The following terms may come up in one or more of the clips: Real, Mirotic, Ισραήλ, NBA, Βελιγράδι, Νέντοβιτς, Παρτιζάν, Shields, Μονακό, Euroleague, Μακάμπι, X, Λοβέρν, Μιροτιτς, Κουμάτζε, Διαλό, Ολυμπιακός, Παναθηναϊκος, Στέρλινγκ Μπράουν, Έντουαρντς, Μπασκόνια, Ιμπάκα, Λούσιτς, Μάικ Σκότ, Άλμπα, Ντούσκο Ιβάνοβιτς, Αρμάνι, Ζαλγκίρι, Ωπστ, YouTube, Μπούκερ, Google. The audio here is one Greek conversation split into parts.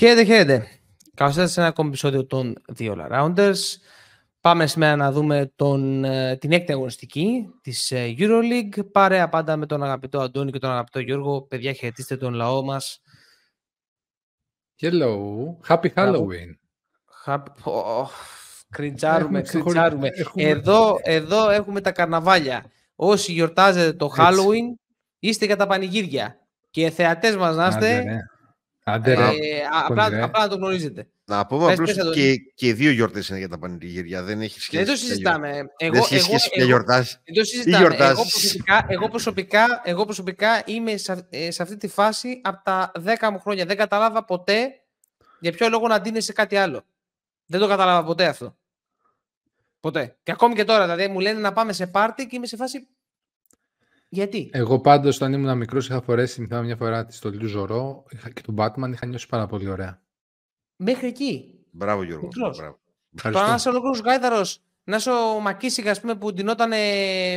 Χαίρετε. Καλώς ήρθατε σε ένα ακόμη επεισόδιο των The All Arounders. Πάμε σήμερα να δούμε την έκτη αγωνιστική της Euroleague. Παρέα πάντα με τον αγαπητό Αντώνη και τον αγαπητό Γιώργο. Παιδιά, χαιρετίστε τον λαό μας. Hello. Happy Halloween. Κριντζάρουμε. Εδώ έχουμε τα καρναβάλια. Όσοι γιορτάζετε το Halloween, είστε για τα πανηγύρια. Και θεατές μας να είστε. Απλά να το γνωρίζετε. Να πούμε απλώς και οι δύο γιορτές είναι για τα πανηγύρια. Δεν έχει σχέση. Δεν το συζητάμε. Εγώ προσωπικά είμαι σε αυτή τη φάση από τα 10 μου χρόνια. Δεν καταλάβα ποτέ για ποιο λόγο να ντύνεσαι σε κάτι άλλο. Δεν το καταλάβα ποτέ αυτό. Ποτέ. Και ακόμη και τώρα. Δηλαδή μου λένε να πάμε σε πάρτι και είμαι σε φάση. Γιατί? Εγώ πάντως όταν ήμουν μικρός είχα φορέσει μια φορά τη στολή του Ζωρό και του Batman, είχα νιώσει πάρα πολύ ωραία. Μέχρι εκεί. Μπράβο Γιώργο. Τώρα να είσαι ολόκληρος γάιδαρος, να είσαι ο Μακίσικας που ντυνόταν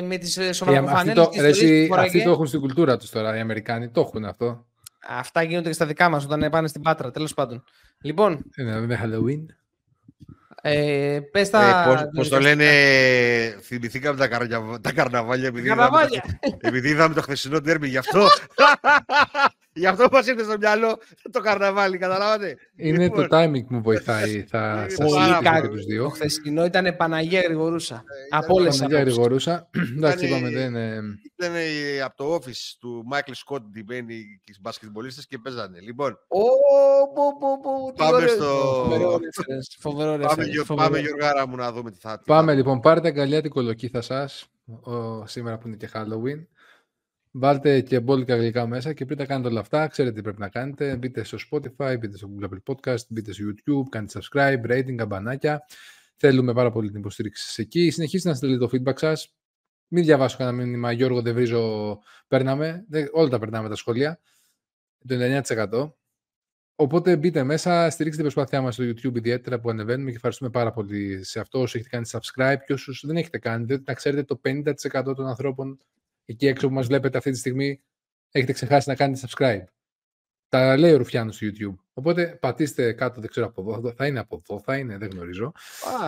με τις σοβαροφανέλες της στολής. Αυτοί το έχουν στην κουλτούρα τους τώρα, οι Αμερικάνοι το έχουν αυτό. Αυτά γίνονται και στα δικά μας όταν πάνε στην Πάτρα, τέλος πάντων. Λοιπόν. Είναι Halloween. Πώς το λένε, θυμηθήκαμε τα καρναβάλια επειδή είδαμε το χθεσινό ντέρμπι, γι' αυτό μας ήρθε στο μυαλό το καρναβάλι, καταλάβατε. Είναι το timing που μου βοηθάει, θα σας ήρθε και τους δύο. Το χθεσινό ήταν Παναγία Γρηγορούσα, από όλες τις απόψεις. Ήταν από το office του Μάικ Σκότ, την μπαίνει στις μπασκετμπολίστες και παίζανε. Λοιπόν, πάμε στο... Φοβερό ρε. Πάμε Γιωργάρα μου να δούμε τι θα... Πάμε λοιπόν, πάρτε αγκαλιά την κολοκύθα σας, σήμερα που είναι και Halloween. Βάλτε και μπόλικα γλυκά μέσα και πριν τα κάνετε όλα αυτά, ξέρετε τι πρέπει να κάνετε. Μπείτε στο Spotify, μπείτε στο Google Podcast, μπείτε στο YouTube, κάντε subscribe, rating, καμπανάκια. Θέλουμε πάρα πολύ την υποστήριξη σας εκεί. Συνεχίστε να στείλετε το feedback σας. Μην διαβάσω κανένα μήνυμα, Γιώργο, δεν βρίζω, παίρναμε. Όλα τα περνάμε τα σχόλια. Το 99%. Οπότε μπείτε μέσα, στηρίξτε την προσπάθειά μας στο YouTube ιδιαίτερα που ανεβαίνουμε και ευχαριστούμε πάρα πολύ σε αυτό. Όσοι έχετε κάνει subscribe και όσους δεν έχετε κάνει, διότι να ξέρετε το 50% των ανθρώπων εκεί έξω που μας βλέπετε αυτή τη στιγμή έχετε ξεχάσει να κάνετε subscribe. Τα λέει ο Ρουφιάνος στο YouTube. Οπότε πατήστε κάτω, δεν ξέρω από εδώ, θα είναι από εδώ, θα είναι, δεν γνωρίζω.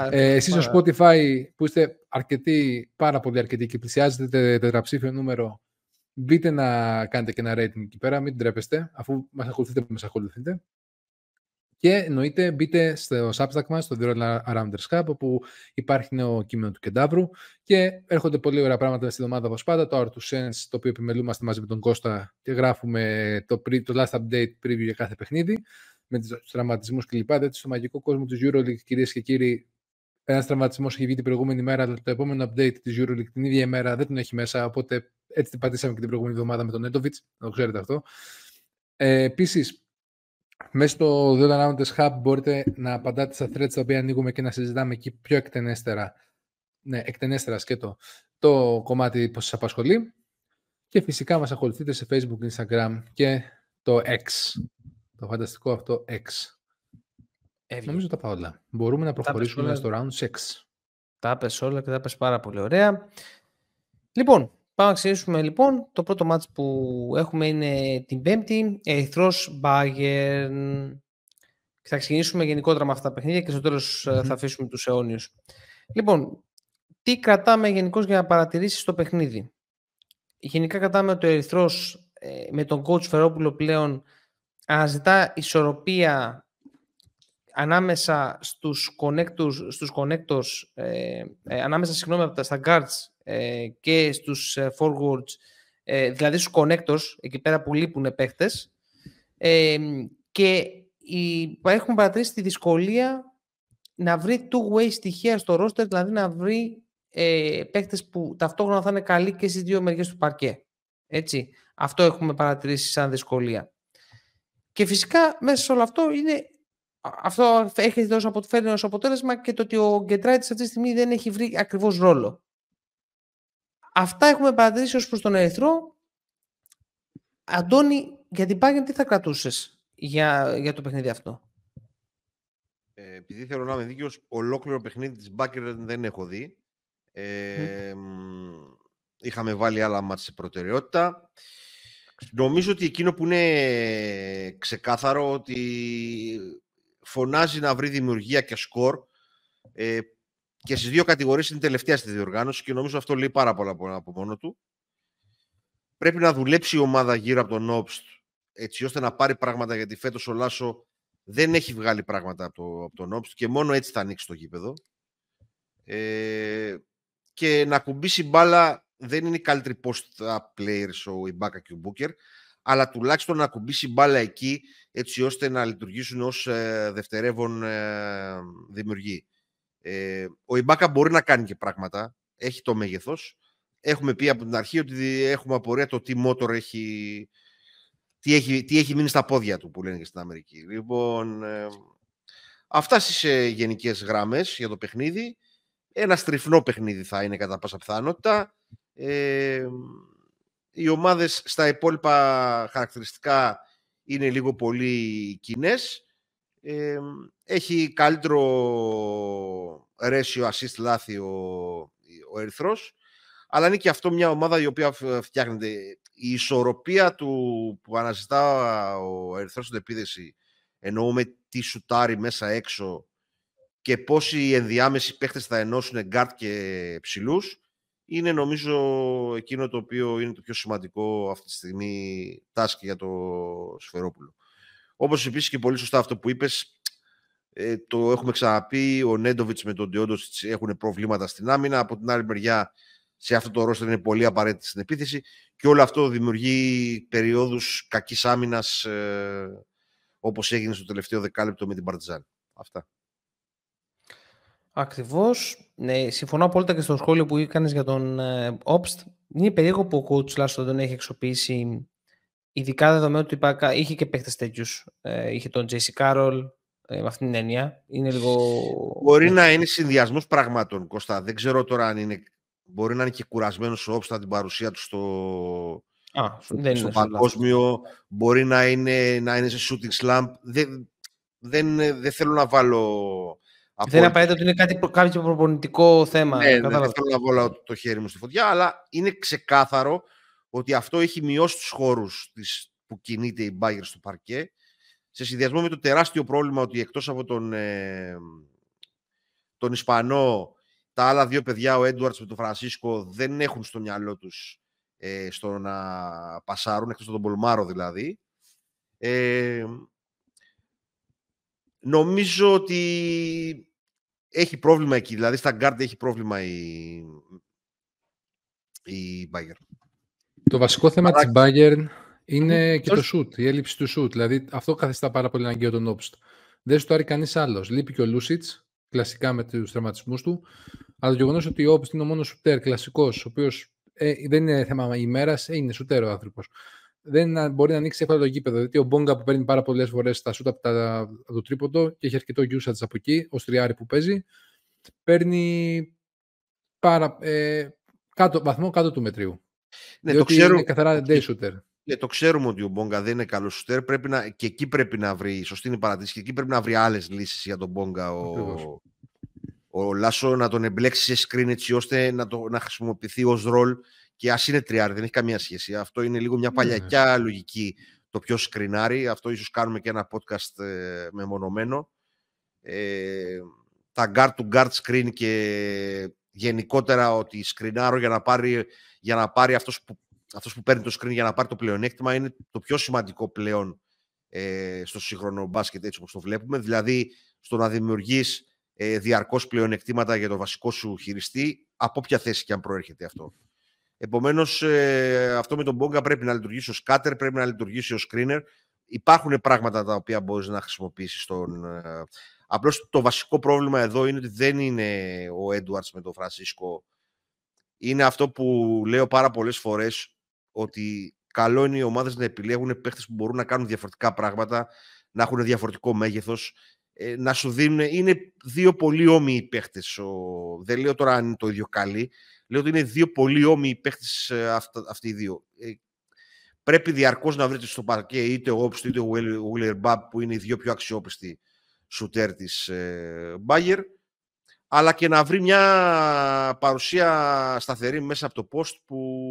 Εσείς στο Spotify που είστε αρκετοί, πάρα πολύ αρκετοί και πλησιάζετε τετραψήφιο νούμερο, μπείτε να κάνετε και ένα rating εκεί πέρα, μην τρέπεστε, αφού μας ακολουθείτε, Και εννοείται μπείτε στο Substack μας, στο The Arounders Hub, όπου υπάρχει νέο κείμενο του Κεντάβρου και έρχονται πολύ ωραία πράγματα στη εβδομάδα όπως πάντα. Το Hour to Sense, το οποίο επιμελούμαστε μαζί με τον Κώστα και γράφουμε το last update preview για κάθε παιχνίδι, με τους τραυματισμούς κλπ. Διότι στο μαγικό κόσμο της EuroLeague, κυρίες και κύριοι, ένας τραυματισμός έχει βγει την προηγούμενη μέρα, αλλά το επόμενο update της EuroLeague την ίδια ημέρα δεν τον έχει μέσα. Οπότε έτσι την πατήσαμε και την προηγούμενη εβδομάδα με τον Νέντοβιτς, να το ξέρετε αυτό. Επίσης, μέσα στο The Arounders Hub μπορείτε να απαντάτε στα threads τα οποία ανοίγουμε και να συζητάμε εκεί πιο εκτενέστερα. Ναι, εκτενέστερα σκέτο το κομμάτι που σας απασχολεί. Και φυσικά μας ακολουθείτε σε Facebook, Instagram και το X. Το φανταστικό αυτό X. Νομίζω τα πάω όλα. Μπορούμε να προχωρήσουμε στο Round 6. Τα πες όλα και τα πες πάρα πολύ ωραία. Λοιπόν, πάμε να ξεκινήσουμε λοιπόν. Το πρώτο μάτς που έχουμε είναι την Πέμπτη, Ερυθρός Μπάγερν. Θα ξεκινήσουμε γενικότερα με αυτά τα παιχνίδια και στο τέλος θα αφήσουμε τους αιώνιους. Λοιπόν, τι κρατάμε γενικώς για να παρατηρήσεις το παιχνίδι? Γενικά κρατάμε ότι ο Ερυθρός με τον coach Φερόπουλο πλέον αναζητά ισορροπία ανάμεσα στους connectors, ανάμεσα στα guards και στους forwards, δηλαδή στους connectors, εκεί πέρα που λείπουν παίχτες, και έχουμε παρατηρήσει τη δυσκολία να βρει two-way στοιχεία στο roster, δηλαδή να βρει παίχτες που ταυτόχρονα θα είναι καλοί και στις δύο μεριές του παρκέ. Έτσι, αυτό έχουμε παρατηρήσει σαν δυσκολία. Και φυσικά μέσα σε όλο αυτό είναι... Αυτό έχει δώσει ως αποτέλεσμα και το ότι ο Γκεντράιτης αυτή τη στιγμή δεν έχει βρει ακριβώς ρόλο. Αυτά έχουμε παρατηρήσει ως προς τον Ερυθρό. Αντώνη, για την Bayern τι θα κρατούσες για το παιχνίδι αυτό? Επειδή θέλω να είμαι δίκαιος, ολόκληρο παιχνίδι της Bayern δεν έχω δει. Είχαμε βάλει άλλα μάτς σε προτεραιότητα. Νομίζω ότι εκείνο που είναι ξεκάθαρο ότι φωνάζει να βρει δημιουργία και σκορ και στις δύο κατηγορίες είναι τελευταία στη διοργάνωση και νομίζω αυτό λέει πάρα πολλά από μόνο του. Πρέπει να δουλέψει η ομάδα γύρω από τον Ωπστ έτσι ώστε να πάρει πράγματα, γιατί φέτος ο Λάσο δεν έχει βγάλει πράγματα από τον Ωπστ και μόνο έτσι θα ανοίξει το γήπεδο. Και να κουμπήσει μπάλα δεν είναι οι καλύτεροι post-up players ο Ιμπάκα και ο Μπούκερ, αλλά τουλάχιστον να κουμπήσει μπάλα εκεί έτσι ώστε να λειτουργήσουν ως δευτερεύον δημιουργοί. Ο Ιμπάκα μπορεί να κάνει και πράγματα, έχει το μέγεθος. Έχουμε πει από την αρχή ότι έχουμε απορία το τι μότορ έχει, τι έχει μείνει στα πόδια του, που λένε και στην Αμερική. Λοιπόν, αυτά στις γενικές γραμμές για το παιχνίδι. Ένα στριφνό παιχνίδι θα είναι κατά πάσα πιθανότητα. Οι ομάδες στα υπόλοιπα χαρακτηριστικά είναι λίγο πολύ κοινές. Έχει καλύτερο ratio assist λάθη ο Ερυθρός, αλλά είναι και αυτό μια ομάδα η οποία φτιάχνεται. Η ισορροπία που αναζητά ο Ερυθρός στην επίδεση, εννοούμε τι σουτάρει μέσα έξω και πώς οι ενδιάμεσοι παίχτες θα ενώσουν γκάρτ και ψηλούς, είναι νομίζω εκείνο το οποίο είναι το πιο σημαντικό αυτή τη στιγμή task για το Σφερόπουλο. Όπως επίσης και πολύ σωστά αυτό που είπες, το έχουμε ξαναπεί, ο Νέντοβιτς με τον Ντεόντος έχουν προβλήματα στην άμυνα, από την άλλη μεριά σε αυτό το ρόστερ είναι πολύ απαραίτητη στην επίθεση και όλο αυτό δημιουργεί περιόδους κακής άμυνας όπως έγινε στο τελευταίο δεκάλεπτο με την Παρτιζάν. Αυτά. Ακριβώς. Ναι, συμφωνώ απόλυτα και στο σχόλιο που έκανες για τον Ωπστ. Είναι περίεργο που ο κόουτς Λάσο τον έχει εξοπλίσει, ειδικά δεδομένου ότι είχε και παίχτες τέτοιους. Είχε τον Τζέισι Κάρολ, με αυτήν την έννοια. Είναι λίγο... Μπορεί να είναι συνδυασμός πραγμάτων, Κώστα. Δεν ξέρω τώρα αν είναι... Μπορεί να είναι και κουρασμένος ο Ωπστ από την παρουσία του στο παγκόσμιο. Μπορεί να είναι σε shooting slump. Δεν θέλω να βάλω... Δεν απαραίτητο ότι είναι κάποιο προπονητικό θέμα. Ναι, δεν θέλω να βάλω το χέρι μου στη φωτιά, αλλά είναι ξεκάθαρο ότι αυτό έχει μειώσει τους χώρους που κινείται η Μπάγερν στο παρκέ, σε συνδυασμό με το τεράστιο πρόβλημα ότι εκτός από τον Ισπανό, τα άλλα δύο παιδιά, ο Έντουαρντς με τον Φρανσίσκο, δεν έχουν στο μυαλό τους στο να πασάρουν, εκτός από τον Πολμάρο δηλαδή. Νομίζω ότι έχει πρόβλημα εκεί. Δηλαδή, στα γκάρντ έχει πρόβλημα η Μπάγερν. Το βασικό θέμα της Μπάγερν είναι και το σουτ, η έλλειψη του σουτ. Δηλαδή, αυτό καθιστά πάρα πολύ αναγκαίο τον Ωπστ. Δεν σου το άρει κανείς άλλος. Λείπει και ο Λούσιτς, κλασικά με τους τραυματισμούς του. Αλλά το γεγονός ότι ο Ωπστ είναι ο μόνος σουτέρ, κλασικός, ο οποίος δεν είναι θέμα ημέρας, είναι σουτέρ ο άνθρωπος. Δεν μπορεί να ανοίξει εύκολα το γήπεδο. Δηλαδή ο Μπόγκα που παίρνει πάρα πολλές φορές τα σούτα από το τρίποντο και έχει αρκετό usage από εκεί, ο Στριάρη που παίζει, παίρνει βαθμό κάτω του μετρίου. Ναι, διότι είναι καθαρά day shooter. Ναι, το ξέρουμε ότι ο Μπόγκα δεν είναι καλός shooter. Και εκεί πρέπει να βρει, σωστή είναι η παρατήρηση, και εκεί πρέπει να βρει άλλες λύσεις για τον Μπόγκα ο Λάσο, να τον εμπλέξει σε screen έτσι ώστε να χρησιμοποιηθεί ως ρολ. Και ας είναι τριάρι, δεν έχει καμία σχέση. Αυτό είναι λίγο μια παλιακιά λογική, το πιο σκρινάρι. Αυτό ίσως κάνουμε και ένα podcast μεμονωμένο. Τα guard to guard screen και γενικότερα ότι σκρινάρω για να πάρει αυτός που παίρνει το screen για να πάρει το πλεονέκτημα είναι το πιο σημαντικό πλέον στο σύγχρονο μπάσκετ έτσι όπως το βλέπουμε. Δηλαδή στο να δημιουργείς διαρκώς πλεονεκτήματα για το βασικό σου χειριστή από ποια θέση και αν προέρχεται αυτό. Επομένως, αυτό με τον Μπόγκα πρέπει να λειτουργήσει ως cutter, πρέπει να λειτουργήσει ως screener. Υπάρχουν πράγματα τα οποία μπορείς να χρησιμοποιήσεις Απλώς το βασικό πρόβλημα εδώ είναι ότι δεν είναι ο Έντουαρντς με τον Φρανσίσκο. Είναι αυτό που λέω πάρα πολλές φορές, ότι καλό είναι οι ομάδες να επιλέγουν παίχτες που μπορούν να κάνουν διαφορετικά πράγματα, να έχουν διαφορετικό μέγεθος, να σου δίνουν... Είναι δύο πολύ όμοιοι παίχτες. Δεν λέω τώρα αν είναι το ίδιο καλή. Λέω ότι είναι δύο πολύ όμοιοι παίχτες αυτοί οι δύο. Πρέπει διαρκώς να βρείτε στο παρκέ είτε ο Ωπστ είτε ο Βιλερμπάν, που είναι οι δύο πιο αξιόπιστοι σουτέρ της Μπάγερν, αλλά και να βρει μια παρουσία σταθερή μέσα από το post που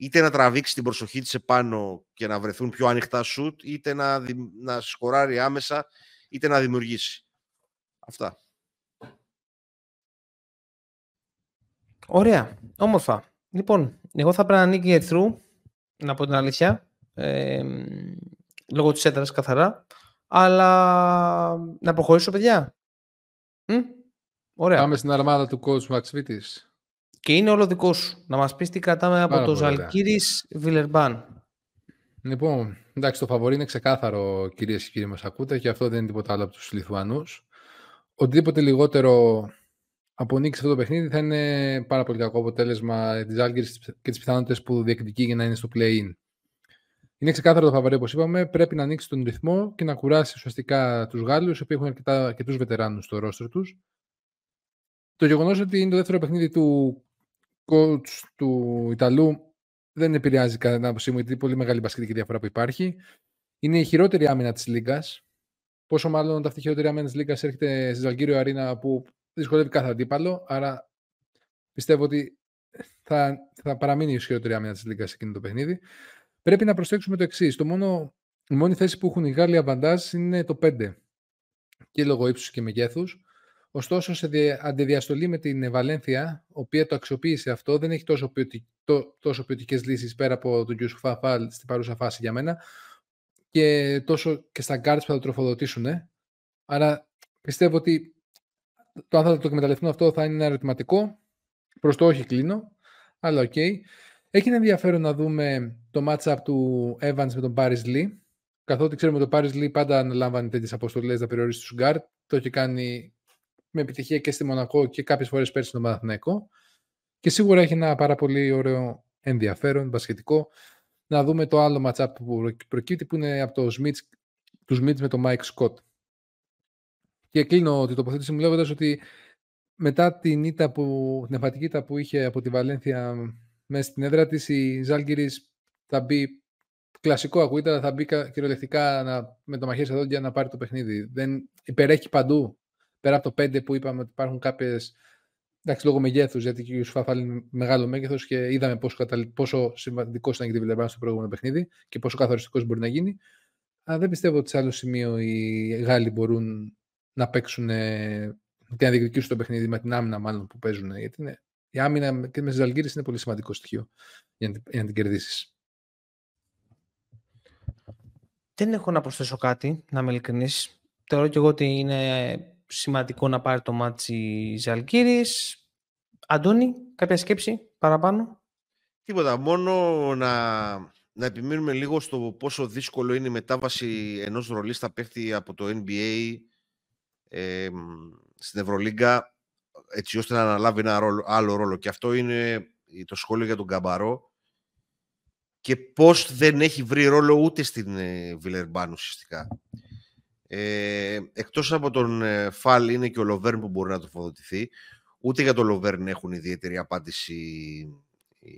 είτε να τραβήξει την προσοχή της επάνω και να βρεθούν πιο ανοιχτά σουτ, είτε να σκοράρει άμεσα, είτε να δημιουργήσει. Αυτά. Ωραία. Όμορφα. Λοιπόν, εγώ θα πρέπει να νίκη Ερυθρού, να πω την αλήθεια, λόγω της έντρας καθαρά, αλλά να προχωρήσω, παιδιά. Ωραία. Πάμε στην αρμάδα του κόσμου Αξβίτης. Και είναι όλο δικό σου. Να μας πεις τι κρατάμε από το Ζαλγκίρις Βιλερμπάν. Λοιπόν, εντάξει, το φαβορί είναι ξεκάθαρο, κυρίες και κύριοι μας ακούτε, και αυτό δεν είναι τίποτα άλλο από τους Λιθουανούς. Οτιδήποτε λιγότερο από νίκη σε αυτό το παιχνίδι θα είναι πάρα πολύ κακό αποτέλεσμα της Ζαλγκίρις και τις πιθανότητες που διεκδικεί για να είναι στο play-in. Είναι ξεκάθαρο το φαβορί, όπως είπαμε. Πρέπει να ανοίξει τον ρυθμό και να κουράσει ουσιαστικά τους Γάλλους, οι οποίοι έχουν αρκετούς βετεράνους στο ρόστερ τους. Το γεγονός ότι είναι το δεύτερο παιχνίδι του coach του Ιταλού δεν επηρεάζει κατά την άποψή μου, γιατί πολύ μεγάλη μπασκετική διαφορά που υπάρχει. Είναι η χειρότερη άμυνα της Λίγκας. Πόσο μάλλον αυτή η χειρότερη άμυνα της Λίγκας έρχεται στη Ζαλγκίριο Αρίνα που δυσκολεύει κάθε αντίπαλο. Άρα πιστεύω ότι θα παραμείνει η χειρότερη άμυνα της Λίγκας εκείνο το παιχνίδι. Πρέπει να προσέξουμε το εξής. Η μόνη θέση που έχουν οι Γάλλοι αβαντάζ είναι το 5 και λόγω ύψους και μεγέθους. Ωστόσο, σε αντιδιαστολή με την Βαλένθια, η οποία το αξιοποίησε αυτό, δεν έχει τόσο ποιοτικές λύσεις πέρα από τον Γιούσουφ Φαφάλ στην παρούσα φάση για μένα, και τόσο και στα guards που θα το τροφοδοτήσουν. Άρα πιστεύω ότι το αν θα το εκμεταλλευτούν αυτό θα είναι ένα ερωτηματικό. Προς το όχι κλείνω, αλλά οκ. Έχει ενδιαφέρον να δούμε το match-up του Εύανς με τον Paris Lee, καθότι ξέρουμε ότι ο Paris Lee πάντα αναλάμβανε τέτοιες αποστολές να περιορίσει τους guard. Το έχει κάνει με επιτυχία και στη Μονακό και κάποιες φορές πέρσι στον Παναθηναϊκό. Και σίγουρα έχει ένα πάρα πολύ ωραίο ενδιαφέρον μπασκετικό. Να δούμε το άλλο match-up που προκύπτει, που είναι από τους Σμιτς με τον Μάικ Σκότ. Και κλείνω την τοποθέτηση μου λέγοντας ότι μετά την εμφατική ήττα που είχε από τη Βαλένθια μέσα στην έδρα της, η Ζάλγκιρις θα μπει κλασικό ακούγεται, θα μπει κυριολεκτικά με τα μαχαίρια στα δόντια να πάρει το παιχνίδι. Δεν υπερέχει παντού. Πέρα από το 5 που είπαμε ότι υπάρχουν κάποιες. Εντάξει, λόγω μεγέθους, γιατί και ο Σουφάφαλ είναι μεγάλο μέγεθος και είδαμε πόσο σημαντικός ήταν και τη Βιλερμπάν στο προηγούμενο παιχνίδι και πόσο καθοριστικός μπορεί να γίνει. Αλλά δεν πιστεύω ότι σε άλλο σημείο οι Γάλλοι μπορούν να παίξουν και να διεκδικήσουν το παιχνίδι με την άμυνα, μάλλον που παίζουν. Γιατί η άμυνα και με τη Ζαλγκίρις είναι πολύ σημαντικό στοιχείο για να την κερδίσει. Δεν έχω να προσθέσω κάτι, να είμαι ειλικρινής. Θεωρώ και εγώ ότι είναι σημαντικό να πάρει το μάτσι Ζαλγκίρις. Αντώνη, κάποια σκέψη παραπάνω? Τίποτα, μόνο να επιμείνουμε λίγο στο πόσο δύσκολο είναι η μετάβαση ενός ρολίστα παίχτη από το NBA στην Ευρωλίγκα, έτσι ώστε να αναλάβει ένα άλλο ρόλο. Και αυτό είναι το σχόλιο για τον Καμπαρό και πώς δεν έχει βρει ρόλο ούτε στην Βιλερμπάν ουσιαστικά. Εκτός από τον Φαλ είναι και ο Λοβέρν που μπορεί να τροφοδοτηθεί. Ούτε για τον Λοβέρν έχουν ιδιαίτερη απάντηση η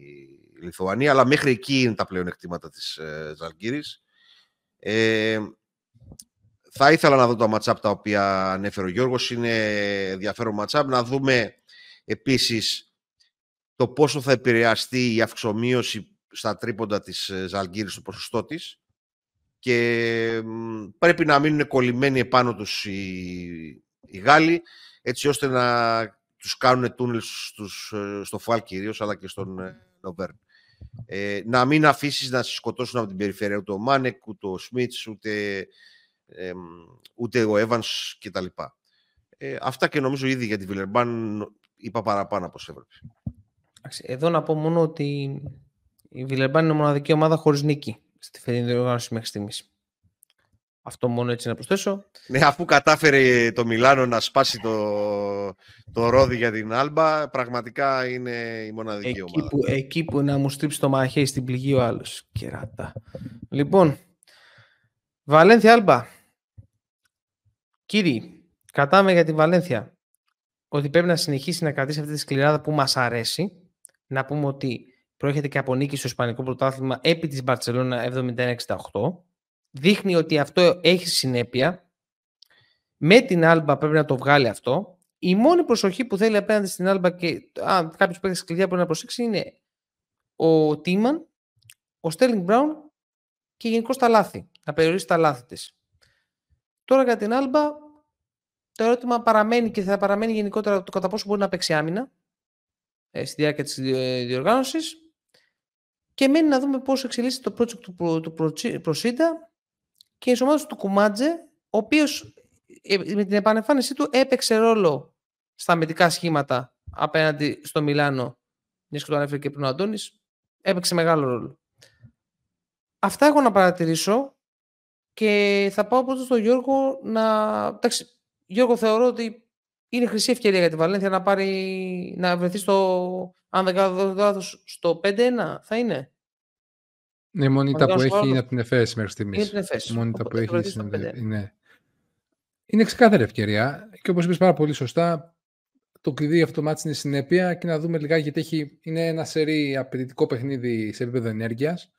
Λιθουανοί, αλλά μέχρι εκεί είναι τα πλεονεκτήματα της Ζαλγκίρης. Θα ήθελα να δω τα match-up τα οποία ανέφερε ο Γιώργος. Είναι ενδιαφέρον match-up. Να δούμε επίσης το πόσο θα επηρεαστεί η αυξομοίωση στα τρίποντα της Ζαλγκίρης, το ποσοστό της, και πρέπει να μείνουν κολλημένοι επάνω τους οι Γάλλοι, έτσι ώστε να τους κάνουν τούνελ στο Φαλ κυρίως, αλλά και στον Λοβέρν. Να μην αφήσεις να σκοτώσουν από την περιφέρεια ούτε ο Μάνεκ, ούτε ο Σμιτς, ούτε ο Εύανς κτλ. Αυτά, και νομίζω ήδη για τη Βιλερμπάν είπα παραπάνω από όσο έπρεπε. Εδώ να πω μόνο ότι η Βιλερμπάν είναι η μοναδική ομάδα χωρίς νίκη στη φετινή οργάνωση μέχρι στιγμής. Αυτό μόνο έτσι να προσθέσω. Ναι, αφού κατάφερε το Μιλάνο να σπάσει το ρόδι για την Άλμπα, πραγματικά είναι η μοναδική ομάδα. Εκεί που να μου στρίψει το μαχαίρι στην πληγή ο άλλος. Κεράτα. Λοιπόν, Βαλένθια Άλμπα. Κύριοι, κρατάμε για τη Βαλένθια ότι πρέπει να συνεχίσει να κρατήσει αυτή τη σκληράδα που μας αρέσει. Να πούμε ότι προέρχεται και από νίκη στο Ισπανικό Πρωτάθλημα επί της Μπαρτσελώνα 71-68. Δείχνει ότι αυτό έχει συνέπεια. Με την Άλμπα πρέπει να το βγάλει αυτό. Η μόνη προσοχή που θέλει απέναντι στην Άλμπα και κάποιος παίκτης κλειδιά μπορεί να προσέξει είναι ο Τίμαν ο Στέρλινγκ Μπράουν και γενικώς τα λάθη, να περιορίσει τα λάθη της. Τώρα για την Άλμπα, το ερώτημα παραμένει και θα παραμένει γενικότερα το κατά πόσο μπορεί να παίξει άμυνα στη διάρκεια της διοργάνωσης και μένει να δούμε πώς εξελίσσεται το project του Προσίντα και η ενσωμάτωση του Κουμάτζε, ο οποίος με την επανεμφάνισή του έπαιξε ρόλο στα αμυντικά σχήματα απέναντι στο Μιλάνο, μιας και το ανέφερε και πριν ο Αντώνης, έπαιξε μεγάλο ρόλο. Αυτά έχω να παρατηρήσω και θα πάω πρώτα στον Γιώργο να... Εντάξει, Γιώργο, θεωρώ ότι είναι χρυσή ευκαιρία για τη Βαλένθια να πάρει, να βρεθεί στο, αν δεν κάνω λάθος, στο 5-1 θα είναι. Ναι, η μόνη που έχει είναι από την ΕΦΕΣ μέχρι στιγμής. Η μόνη που έχει είναι ξεκάθαρη ευκαιρία και όπως είπες πάρα πολύ σωστά, το κλειδί αυτό το μάτς είναι συνέπεια και να δούμε λιγάκι γιατί είναι ένα σερί απαιτητικό παιχνίδι σε επίπεδο ενέργειας.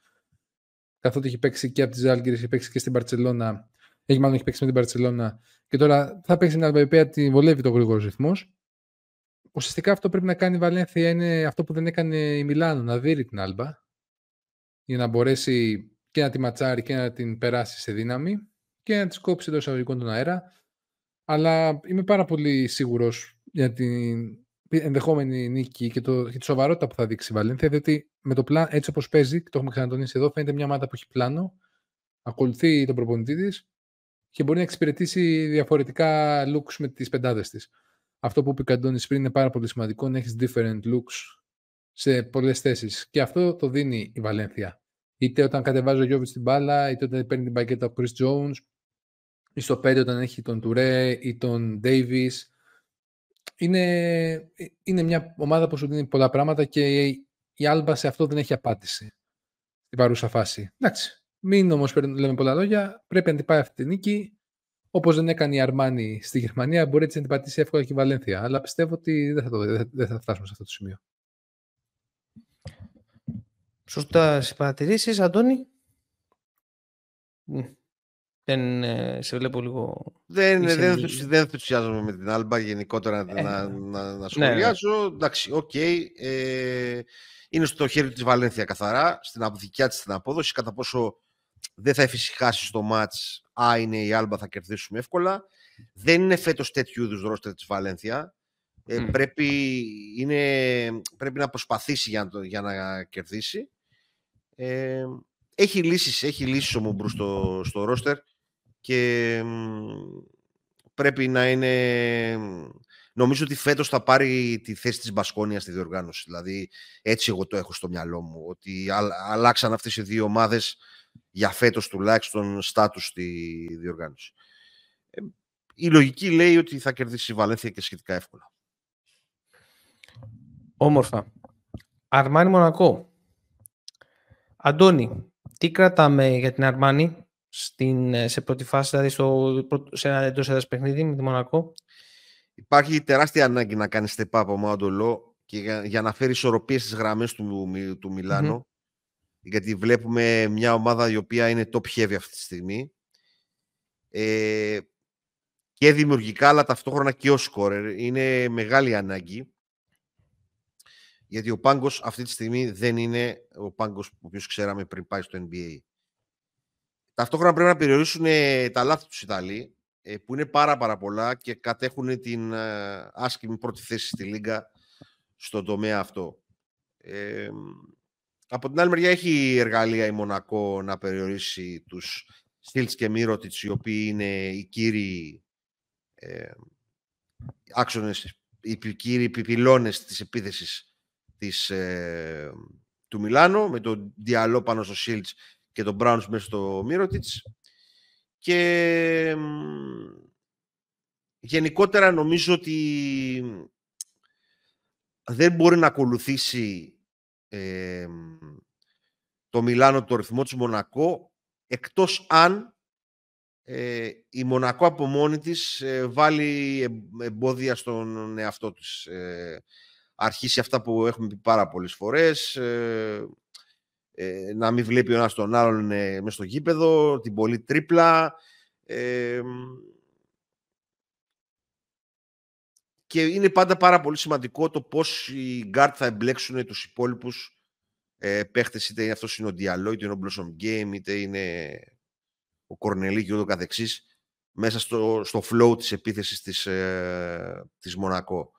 Καθότι έχει παίξει και από τη Ζαλγκίρι, έχει παίξει και στην Μπαρτσελώνα, έχει παίξει με την Μπαρτσελώνα και τώρα θα παίξει μια οποία τη βολεύει το γρήγορος ρυθμός. Ουσιαστικά αυτό πρέπει να κάνει η Βαλένθια είναι αυτό που δεν έκανε η Μιλάνο, να δείρει την Άλμπα για να μπορέσει και να τη ματσάρει και να την περάσει σε δύναμη και να τη κόψει εντός εισαγωγικών τον αέρα. Αλλά είμαι πάρα πολύ σίγουρος για την ενδεχόμενη νίκη και τη σοβαρότητα που θα δείξει η Βαλένθια, διότι με το πλάνο, έτσι όπως παίζει, το έχουμε ξανατονίσει εδώ, φαίνεται μια ομάδα που έχει πλάνο, ακολουθεί τον προπονητή της και μπορεί να εξυπηρετήσει διαφορετικά looks με τις πεντάδες της. Αυτό που είπε ο Αντώνης πριν είναι πάρα πολύ σημαντικό, να έχεις different looks σε πολλές θέσεις. Και αυτό το δίνει η Βαλένθια. Είτε όταν κατεβάζει ο Γιώβιτς την μπάλα, είτε όταν παίρνει την πακέτα από Chris Jones, ή στο 5 όταν έχει τον Τουρέ ή τον Davis. Είναι μια ομάδα που σου δίνει πολλά πράγματα και η Άλμπα σε αυτό δεν έχει απάντηση στην παρούσα φάση. Εντάξει. Μην όμως λέμε πολλά λόγια. Πρέπει να την πάει αυτή τη νίκη. Όπως δεν έκανε η Αρμάνι στη Γερμανία, μπορεί έτσι να την πατήσει εύκολα και η Βαλένθια. Αλλά πιστεύω ότι δεν θα φτάσουμε σε αυτό το σημείο. Σωστά στις παρατηρήσεις, Αντώνη. Σε βλέπω λίγο... Δεν ενθουσιάζομαι με την Άλμπα γενικότερα να σχολιάσω. Ναι. Εντάξει, οκ. Είναι στο χέρι της Βαλένθια καθαρά, στην δικιά της την απόδοση, κατά πόσο δεν θα εφησυχάσει στο μάτς, είναι η Άλμπα, θα κερδίσουμε εύκολα. Δεν είναι φέτος τέτοιου είδους ρόστερ της Βαλένθια. Πρέπει να προσπαθήσει για να κερδίσει. Έχει λύσεις ο Μουμπρού στο ρόστερ και πρέπει να είναι... Νομίζω ότι φέτος θα πάρει τη θέση της Μπασκόνια στη διοργάνωση. Δηλαδή έτσι εγώ το έχω στο μυαλό μου, ότι αλλάξαν αυτές οι δύο ομάδες για φέτος τουλάχιστον στάτους στη διοργάνωση. Η λογική λέει ότι θα κερδίσει η Βαλένθια και σχετικά εύκολα. Όμορφα. Αρμάνι Μονακό. Αντώνη, τι κρατάμε για την Αρμάνι σε πρώτη φάση, δηλαδή σε ένα εντός έδρας παιχνίδι με τη Μονακό? Υπάρχει τεράστια ανάγκη να κάνει step up ο Μάντολο και για να φέρει ισορροπίες στις γραμμές του Μιλάνο. Γιατί βλέπουμε μια ομάδα η οποία είναι top heavy αυτή τη στιγμή. Και δημιουργικά, αλλά ταυτόχρονα και ως scorer. Είναι μεγάλη ανάγκη. Γιατί ο Πάγκος αυτή τη στιγμή δεν είναι ο Πάγκος ο οποίος ξέραμε πριν πάει στο NBA. Ταυτόχρονα πρέπει να περιορίσουν τα λάθη τους Ιταλοί, που είναι πάρα πολλά και κατέχουν την άσκημη πρώτη θέση στη Λίγκα στον τομέα αυτό. Από την άλλη μεριά έχει εργαλεία η Μονακό να περιορίσει τους Shields και Mirotic, οι οποίοι είναι οι κύριοι άξονες, οι κύριοι πυλώνες της επίθεσης του Μιλάνο, με τον Διαλό πάνω στο Shields και τον Browns μέσα στο Mirotic. Και γενικότερα νομίζω ότι δεν μπορεί να ακολουθήσει το Μιλάνο το ρυθμό της Μονακό, εκτός αν η Μονακό από μόνη της βάλει εμπόδια στον εαυτό της. Αρχίσει αυτά που έχουμε πει πάρα πολλές φορές, να μην βλέπει ο ένας τον άλλον μες στο γήπεδο, την πολύ τρίπλα. Και είναι πάντα πάρα πολύ σημαντικό το πώς οι γκάρτ θα εμπλέξουν τους υπόλοιπους παίχτες, είτε είναι αυτός είναι ο Διαλό, είτε είναι ο Blossom Game, είτε είναι ο Κορνελί και ούτω καθεξής, μέσα στο flow της επίθεσης της Μονακό.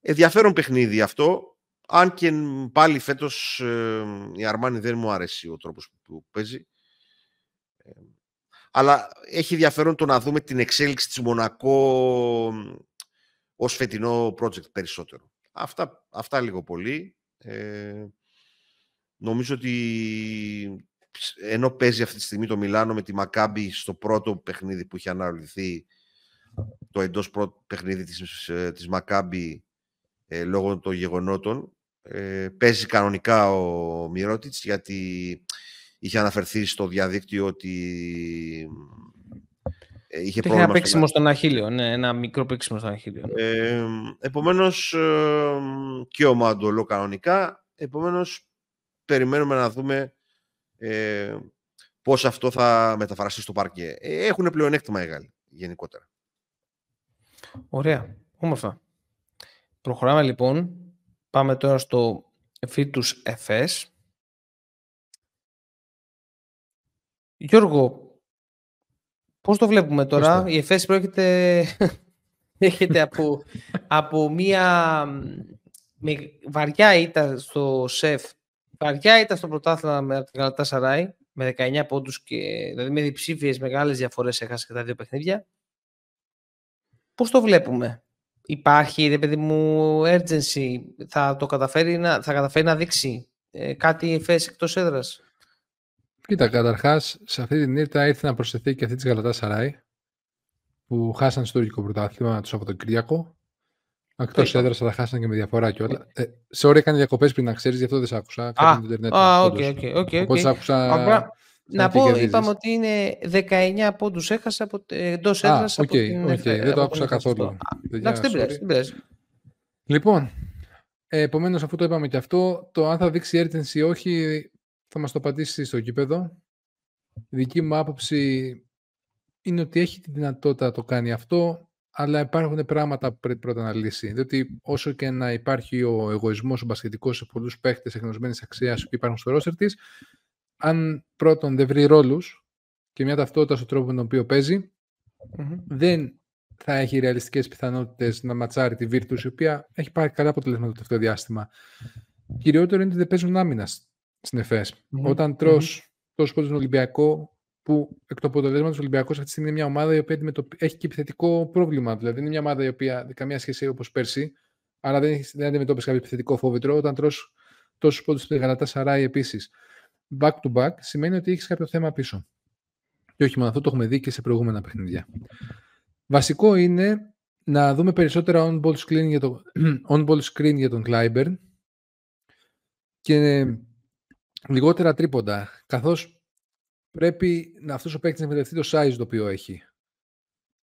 Ενδιαφέρον παιχνίδι αυτό, αν και πάλι φέτος η Αρμάνι δεν μου αρέσει ο τρόπος που παίζει. Αλλά έχει ενδιαφέρον το να δούμε την εξέλιξη της Μονακό ως φετινό project περισσότερο. Αυτά λίγο πολύ. Νομίζω ότι ενώ παίζει αυτή τη στιγμή το Μιλάνο με τη Μακάμπι στο πρώτο παιχνίδι που είχε αναβληθεί, το εντός πρώτο παιχνίδι της Μακάμπι λόγω των γεγονότων, παίζει κανονικά ο Μιρότιτς, γιατί είχε αναφερθεί στο διαδίκτυο ότι είχε πρόβλημα. Είχε ένα παίξιμο στον Αχίλιο, ναι, ένα μικρό παίξιμο στον Αχίλιο. Επομένως, και ο Μαντολό κανονικά, επομένως περιμένουμε να δούμε πώς αυτό θα μεταφραστεί στο παρκέ. Έχουν πλεονέκτημα οι Γάλλοι γενικότερα. Ωραία, όμορφα. Προχωράμε λοιπόν. Πάμε τώρα στο Φίτους Εφές. Γιώργο, πώς το βλέπουμε τώρα? Η Εφές πρόκειται από μία βαριά ήττα στο ΣΕΦ, βαριά ήττα στο πρωτάθλημα με την Γαλατασαράι, με 19 πόντους, και, δηλαδή με διψήφιες μεγάλες διαφορές έχασε και τα δύο παιχνίδια. Πώς το βλέπουμε? Υπάρχει, ρε παιδί μου, urgency? Θα καταφέρει να δείξει κάτι η Εφές εκτός έδρας? Κοίτα, καταρχάς, σε αυτή την ήρτα ήρθε να προσθεθεί και αυτή της Γαλατασαράι, που χάσαν στο τουρκικό πρωτάθλημα το Σαββατοκύριακο. Εκτός έδρας, αλλά χάσαν και με διαφορά κιόλα. Σε ώρα έκανε διακοπές πριν, να ξέρεις, γι' αυτό δεν σ' άκουσα. Οπότε σ' άκουσα. Να πω, είπαμε ότι είναι 19 πόντους έχασα εντός έδρας από την Εφέ. Δεν το άκουσα καθόλου. Εντάξει, δεν πειράζει. Λοιπόν, επομένως, αφού το είπαμε κι αυτό, το αν θα δείξει έρτενση ή όχι, θα μας το πατήσει στο γήπεδο. Η δική μου άποψη είναι ότι έχει τη δυνατότητα να το κάνει αυτό, αλλά υπάρχουν πράγματα που πρέπει πρώτα να λύσει. Διότι όσο και να υπάρχει ο εγωισμός, ο μπασκετικός, σε πολλούς παίχτες εγνωσμένης αξίας που υπάρχουν στο ρόστερ της, αν πρώτον δεν βρει ρόλους και μια ταυτότητα στον τρόπο με τον οποίο παίζει, δεν θα έχει ρεαλιστικές πιθανότητες να ματσάρει τη Virtus, η οποία έχει πάρει καλά αποτελέσματα το τελευταίο διάστημα. Κυριότερο είναι ότι δεν παίζουν άμυνα στην ΕΦΕΣ. Όταν τρως τόσο πόντους στον Ολυμπιακό, που εκ του αποτελέσματος ο Ολυμπιακός αυτή τη στιγμή είναι μια ομάδα η οποία έχει και επιθετικό πρόβλημα. Δηλαδή, είναι μια ομάδα η οποία καμία σχέση όπως πέρσι, αλλά δεν αντιμετώπισε κάποιο επιθετικό φόβητρο. Όταν τρως τόσους πόντους στην Γαλατασαράι επίσης, back to back, σημαίνει ότι έχεις κάποιο θέμα πίσω. Και όχι μόνο αυτό, το έχουμε δει και σε προηγούμενα παιχνίδια. Βασικό είναι να δούμε περισσότερα on-ball screen για τον Κλάιμπερν και λιγότερα τρίποντα, καθώς πρέπει αυτός ο παίκτης να εκμεταλλευτεί το size το οποίο έχει.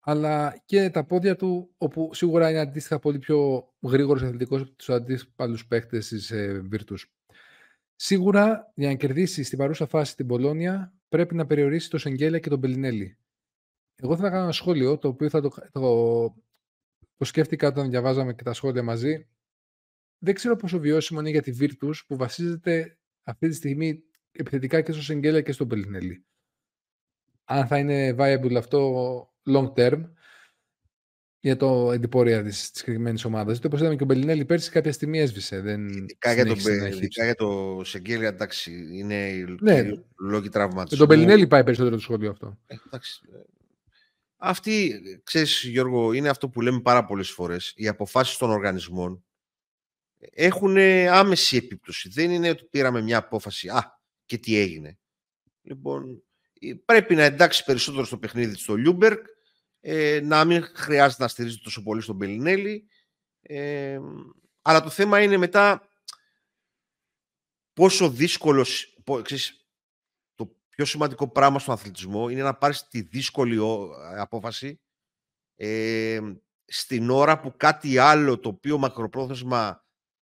Αλλά και τα πόδια του, όπου σίγουρα είναι αντίστοιχα πολύ πιο γρήγορος αθλητικός από τους αντίπαλους παίκτες της Virtus. Σίγουρα, για να κερδίσει στην παρούσα φάση την Πολόνια, πρέπει να περιορίσει τον Σεγγέλια και τον Μπελινέλη. Εγώ θα κάνω ένα σχόλιο, το οποίο το σκέφτηκα όταν διαβάζαμε και τα σχόλια μαζί. Δεν ξέρω πόσο βιώσιμο είναι για τη Virtus, που βασίζεται αυτή τη στιγμή επιθετικά και στο Σεγγέλια και στον Μπελινέλη, αν θα είναι viable αυτό long term για το εντυπώρια της συγκεκριμένης ομάδας. Όπως είδαμε και ο Μπελινέλη πέρσι κάποια στιγμή έσβησε. Ειδικά για το Σεγγέλια, εντάξει, είναι λόγοι τραυματισμού. Τον Μπελινέλη πάει περισσότερο το σχόλιο αυτό. Αυτή, ξέρεις Γιώργο, είναι αυτό που λέμε πάρα πολλές φορές. Οι αποφάσεις των οργανισμών έχουν άμεση επίπτωση. Δεν είναι ότι πήραμε μια απόφαση και τι έγινε. Λοιπόν, πρέπει να εντάξει περισσότερο στο παιχνίδι στο Λιούμπερκ, να μην χρειάζεται να στηρίζεται τόσο πολύ στον Μπελινέλη, αλλά το θέμα είναι μετά πόσο δύσκολος, ξέρεις, το πιο σημαντικό πράγμα στον αθλητισμό είναι να πάρεις τη δύσκολη απόφαση στην ώρα που κάτι άλλο το οποίο μακροπρόθεσμα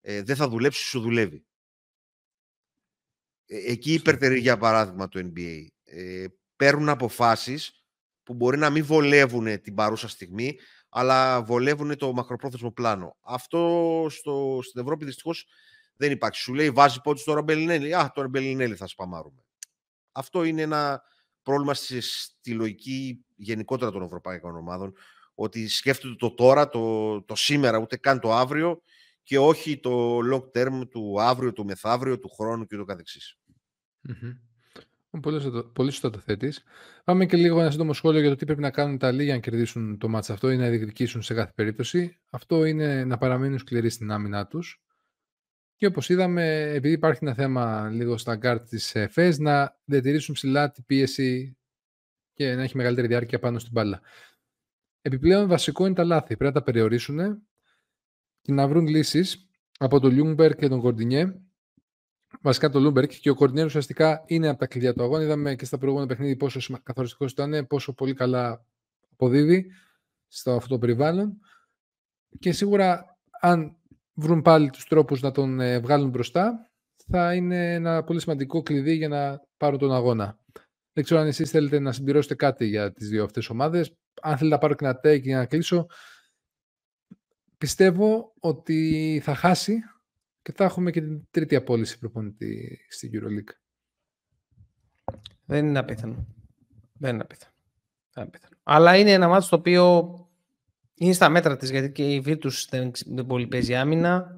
δεν θα δουλέψει, σου δουλεύει. Εκεί υπερτερεί, για παράδειγμα, το NBA. Παίρνουν αποφάσεις που μπορεί να μην βολεύουν την παρούσα στιγμή, αλλά βολεύουν το μακροπρόθεσμο πλάνο. Αυτό στην Ευρώπη δυστυχώς Δεν υπάρχει. Σου λέει βάζει πόντους στον Ρομπελινέλη. Α, τον Ρομπελινέλη θα σπαμάρουμε. Αυτό είναι ένα πρόβλημα στη λογική γενικότερα των ευρωπαϊκών ομάδων. Ότι σκέφτονται το τώρα, το σήμερα, ούτε καν το αύριο και όχι το long term του αύριο, του μεθαύριο, του χρόνου κ.ο.κ. Mm-hmm. Πολύ σωστά το θέτεις. Πάμε και λίγο ένα σύντομο σχόλιο για το τι πρέπει να κάνουν οι Ιταλοί για να κερδίσουν το μάτς αυτό ή να διεκδικήσουν σε κάθε περίπτωση. Αυτό είναι να παραμείνουν σκληροί στην άμυνά τους. Και όπως είδαμε, επειδή υπάρχει ένα θέμα λίγο στα γκάρτ της ΕΦΕΣ, να διατηρήσουν ψηλά την πίεση και να έχει μεγαλύτερη διάρκεια πάνω στην μπάλα. Επιπλέον, βασικό είναι τα λάθη. Πρέπει να τα περιορίσουν και να βρουν λύσεις από τον Λιούμπερ και τον Κορντινιέ. Βασικά το Λούμπερκ και ο Κορντινιέρ ουσιαστικά είναι από τα κλειδιά του αγώνα. Είδαμε και στα προηγούμενα παιχνίδια πόσο καθοριστικός ήταν, πόσο πολύ καλά αποδίδει στο αυτό το περιβάλλον. Και σίγουρα, αν βρουν πάλι τους τρόπους να τον βγάλουν μπροστά, θα είναι ένα πολύ σημαντικό κλειδί για να πάρουν τον αγώνα. Δεν ξέρω αν εσείς θέλετε να συμπληρώσετε κάτι για τις δύο αυτές ομάδες. Αν θέλετε να πάρω και ένα take για να κλείσω, πιστεύω ότι θα χάσει. Και θα έχουμε και την τρίτη απόλυση προπονητή στην Euroleague. Δεν είναι απίθανο. Δεν είναι απίθανο. Αλλά είναι ένα μάτσο το οποίο είναι στα μέτρα της, γιατί και η Virtus δεν πολύ παίζει άμυνα.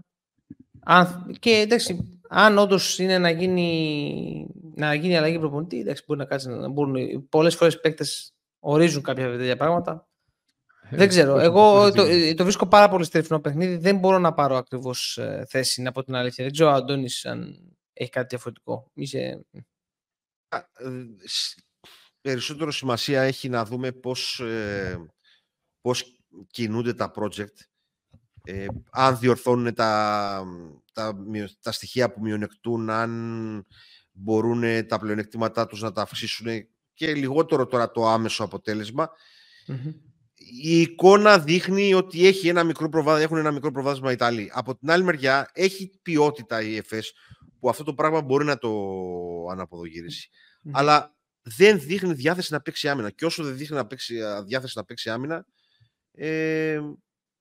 Και εντάξει, αν όντως είναι να γίνει αλλαγή προπονητή, εντάξει, μπορεί να κάτσει να μπορούν. Πολλές φορές οι παίκτες ορίζουν κάποια τέτοια πράγματα. Δεν ξέρω. Εγώ το βρίσκω πάρα πολύ στριφνό παιχνίδι. Δεν μπορώ να πάρω ακριβώς θέση, να πω την αλήθεια. Δεν ξέρω, Αντώνης, αν έχει κάτι διαφορετικό. Περισσότερο σημασία έχει να δούμε πώς κινούνται τα project. Αν διορθώνουν τα στοιχεία που μειονεκτούν, αν μπορούν τα πλεονεκτήματά τους να τα αυξήσουν και λιγότερο τώρα το άμεσο αποτέλεσμα. Mm-hmm. Η εικόνα δείχνει ότι έχουν ένα μικρό προβάδισμα οι Ιταλοί. Από την άλλη μεριά έχει ποιότητα η ΕΦΕΣ που αυτό το πράγμα μπορεί να το αναποδογυρίσει. Mm-hmm. Αλλά δεν δείχνει διάθεση να παίξει άμυνα. Και όσο δεν δείχνει διάθεση να παίξει άμυνα,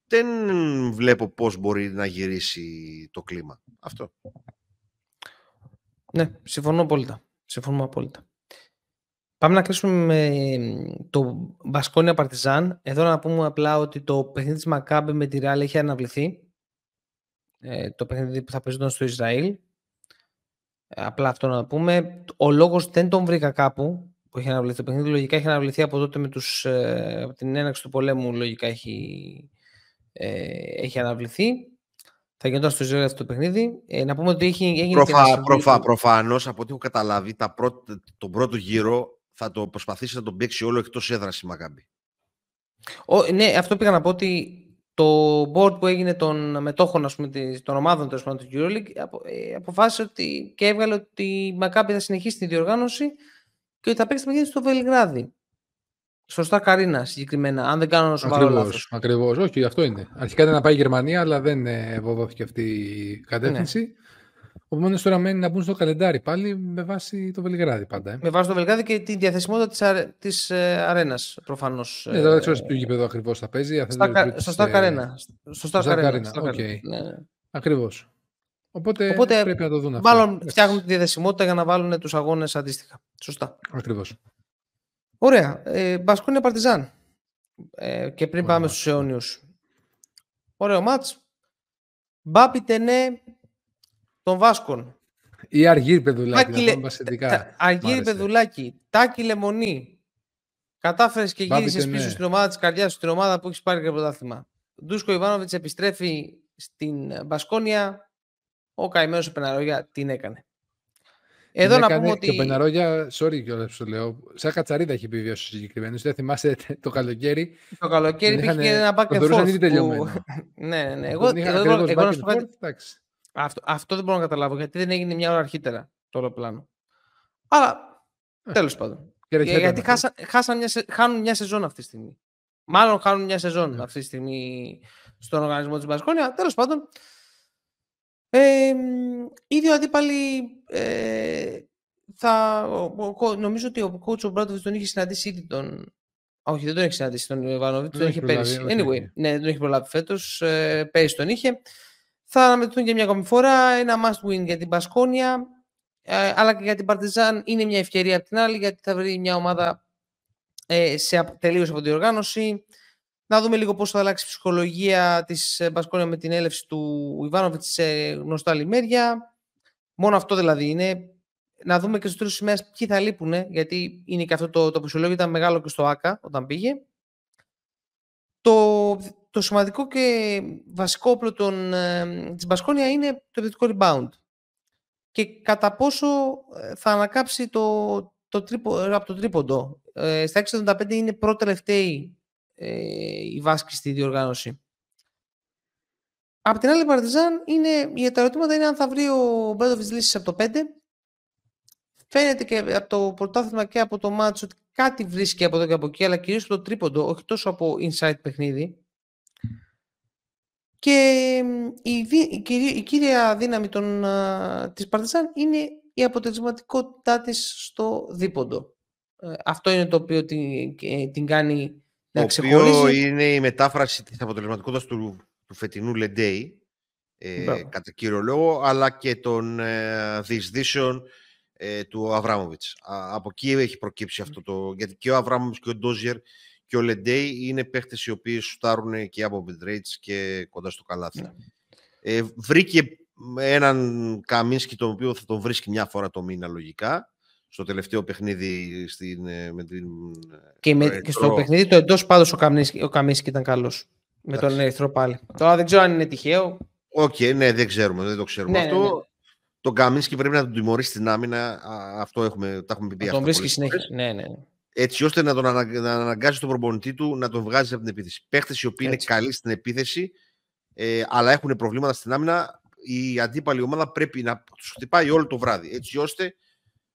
δεν βλέπω πώς μπορεί να γυρίσει το κλίμα. Αυτό. Ναι, συμφωνώ απόλυτα. Πάμε να κλείσουμε με το Μπασκόνια Παρτιζάν. Εδώ να πούμε απλά ότι το παιχνίδι της Μακάμπι με τη Ρεάλ έχει αναβληθεί. Το παιχνίδι που θα παίζονταν στο Ισραήλ. Απλά αυτό να πούμε. Ο λόγος δεν τον βρήκα κάπου που έχει αναβληθεί. Το παιχνίδι λογικά έχει αναβληθεί από τότε από την έναρξη του πολέμου. Λογικά έχει αναβληθεί. Θα γινόταν στο Ισραήλ αυτό το παιχνίδι. Να πούμε ότι έχει προφανώς, από ό,τι έχω καταλάβει, τον πρώτο γύρο θα το προσπαθήσει να τον παίξει όλο εκτός έδρας η Μακάμπι. Ναι, αυτό πήγα να πω, ότι το board που έγινε των μετόχων, ας πούμε, των ομάδων του EuroLeague αποφάσισε ότι, και έβγαλε ότι η Μακάμπι θα συνεχίσει τη διοργάνωση και ότι θα παίξει το παιχνίδι στο Βελιγράδι. Σωστά, Καρίνα, συγκεκριμένα, αν δεν κάνω σοβαρό λάθος. Ακριβώς, όχι, αυτό είναι. Αρχικά ήταν να πάει η Γερμανία, αλλά δεν βόβαθηκε αυτή η κατεύθυνση. Ναι. Οπότε τώρα μένει να μπουν στο καλεντάρι πάλι με βάση το Βελιγράδι πάντα. Με βάση το Βελιγράδι και τη διαθεσιμότητα της αρένας, προφανώς. Ναι, δεν ξέρω ποιο γήπεδο ακριβώς θα παίζει. Σωστά, Καρίνα. Ακριβώς. Οπότε πρέπει να το δουν αυτό. Μάλλον φτιάχνουν τη διαθεσιμότητα για να βάλουν τους αγώνες αντίστοιχα. Σωστά. Ακριβώς. Ωραία. Μπασκόνια Παρτιζάν. Και πριν πάμε στους αιώνιους. Ωραίο μάτς. Μπάπι Τενέ των Βάσκων. Ή Αργύρι Πεδουλάκη. Αργύρι Πεδουλάκη. Τάκη Λεμονή. Κατάφερες και γύρισες πίσω στην ομάδα της καρδιάς, στην ομάδα που έχεις πάρει και πρωτάθλημα. Ντούσκο Ιβάνοβιτς επιστρέφει στην Μπασκόνια. Ο καημένος ο Πεναρόγια την έκανε. Εδώ να πούμε ότι. Το Πεναρόγια, sorry κιόλας που το λέω, σαν κατσαρίδα έχει επιβιώσει συγκεκριμένο. Δεν θυμάστε το καλοκαίρι. Το καλοκαίρι πήγε και ένα back and forth. Ναι. Εγώ να σου πω κάτι. Αυτό δεν μπορώ να καταλάβω, γιατί δεν έγινε μια ώρα αρχίτερα το αεροπλάνο. Αλλά τέλος πάντων. Γιατί χάνουν μια σεζόν αυτή τη στιγμή. Μάλλον χάνουν μια σεζόν αυτή τη στιγμή στον οργανισμό της Μπασκόνια. Τέλος πάντων. Ήδη αντίπαλοι, νομίζω ότι ο coach ο Μπράντοβιτς τον είχε συναντήσει ήδη τον... Όχι, δεν τον έχει συναντήσει τον Ιβάνοβιτς, τον είχε πέρυσι. Anyway, ναι, δεν τον έχει προλάβει φέτος, πέρυσι τον είχε. Θα αναμετρούν και μια ακόμη φορά, ένα must win για την Μπασκόνια, αλλά και για την Παρτιζάν είναι μια ευκαιρία απ' την άλλη, γιατί θα βρει μια ομάδα τελείως από την οργάνωση. Να δούμε λίγο πώς θα αλλάξει η ψυχολογία της Μπασκόνια με την έλευση του Ιβάνοβιτς σε γνωστά λιμέρια. Μόνο αυτό δηλαδή είναι. Να δούμε και στους τρεις σημαίες ποιοι θα λείπουν, γιατί είναι και αυτό το αποσιολόγιο, ήταν μεγάλο και στο ΆΚΑ όταν πήγε. Το σημαντικό και βασικό όπλο της Μπασκόνια είναι το επιθετικό rebound. Και κατά πόσο θα ανακάψει από το τρίποντο. Στα 6.75 είναι πρώτη-τελευταία η Βάσκη στη διοργάνωση. Απ' την άλλη, Παρτιζάν, τα ερωτήματα είναι αν θα βρει ο Μπρέντοβιτς λύσεις από το 5. Φαίνεται και από το πρωτάθλημα και από το μάτσο ότι κάτι βρίσκει από εδώ και από εκεί, αλλά κυρίως από το τρίποντο, όχι τόσο από inside παιχνίδι. Και η κύρια δύναμη της Παρτιζάν είναι η αποτελεσματικότητά της στο δίποντο. Αυτό είναι το οποίο την κάνει να ξεχωρίζει. Το οποίο είναι η μετάφραση της αποτελεσματικότητας του φετινού Λεντέι, κατά κύριο λόγο, αλλά και των διεισδύσεων του Αβράμοβιτς. Από εκεί έχει προκύψει αυτό το... Γιατί και ο Αβράμοβιτς και ο Ντόζιερ και ο Λεντέι είναι παίχτες οι οποίοι σουτάρουν και από midrange και κοντά στο καλάθι. Yeah. Βρήκε έναν Καμίνσκι, τον οποίο θα τον βρίσκει μια φορά το μήνα λογικά, στο τελευταίο παιχνίδι με την... Και στο παιχνίδι το εντός πάντως ο Καμίνσκι ήταν καλός. Με τον Ερυθρό πάλι. Τώρα δεν ξέρω αν είναι τυχαίο. Οκ, ναι, δεν ξέρουμε, δεν το ξέρουμε αυτό. Ναι, ναι. Τον Καμίνσκι πρέπει να τον τιμωρήσει στην άμυνα. Αυτό τα έχουμε πει. Τον βρίσκει συνέχεια. Ναι. Έτσι ώστε να τον αναγκάσει τον προπονητή του να τον βγάζει από την επίθεση. Παίχτες οι οποίοι είναι καλοί στην επίθεση, αλλά έχουν προβλήματα στην άμυνα, η αντίπαλη ομάδα πρέπει να τους χτυπάει όλο το βράδυ. Έτσι ώστε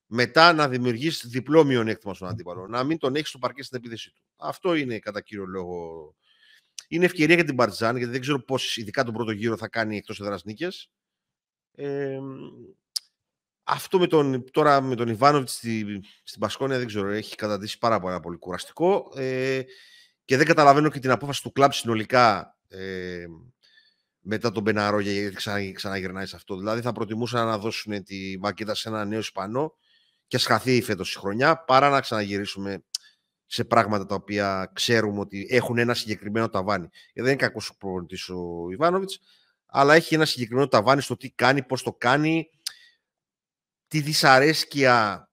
μετά να δημιουργήσει διπλό μειονέκτημα στον αντίπαλο. Να μην τον έχει στο παρκέ στην επίθεση του. Αυτό είναι κατά κύριο λόγο. Είναι ευκαιρία για την Παρτιζάν, γιατί δεν ξέρω πώς ειδικά τον πρώτο γύρο θα κάνει εκτός έδρας νίκες. Αυτό τώρα με τον Ιβάνοβιτς στην Μπασκόνια δεν ξέρω, έχει καταντήσει πάρα πολύ κουραστικό και δεν καταλαβαίνω και την απόφαση του κλαμπ συνολικά μετά τον Μπεναρόγια, γιατί ξαναγυρνάει σε αυτό. Δηλαδή θα προτιμούσαν να δώσουν τη μακέτα σε ένα νέο Ισπανό και σχαθεί φέτος η χρονιά, παρά να ξαναγυρίσουμε σε πράγματα τα οποία ξέρουμε ότι έχουν ένα συγκεκριμένο ταβάνι. Δεν είναι κακός ο προπονητής ο Ιβάνοβιτς, αλλά έχει ένα συγκεκριμένο ταβάνι στο τι κάνει, πώς το κάνει, τι δυσαρέσκεια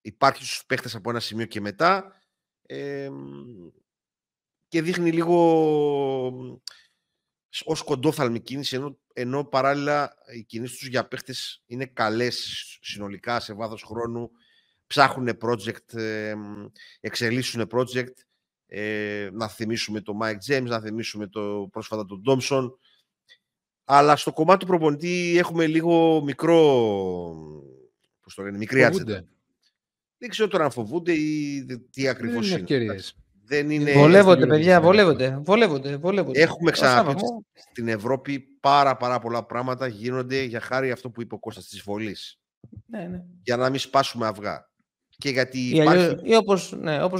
υπάρχει στους παίχτες από ένα σημείο και μετά, και δείχνει λίγο ως κοντόφθαλμη κίνηση, ενώ παράλληλα οι κινήσεις τους για παίχτες είναι καλές συνολικά σε βάθος χρόνου, ψάχνουν project, εξελίσσουν project, να θυμίσουμε το Mike James, να θυμίσουμε πρόσφατα τον Thompson. Αλλά στο κομμάτι του προπονητή έχουμε λίγο μικρή άτζεντα. Δεν ξέρω τώρα αν φοβούνται ή τι ακριβώς είναι. Ευκαιρίες. Δεν είναι βολεύονται, παιδιά, βολεύονται. Έχουμε ξαναπεί στην Ευρώπη πάρα πολλά πράγματα γίνονται για χάρη αυτό που είπε ο Κώστας της βολής. Ναι. Για να μην σπάσουμε αυγά. Και γιατί όπως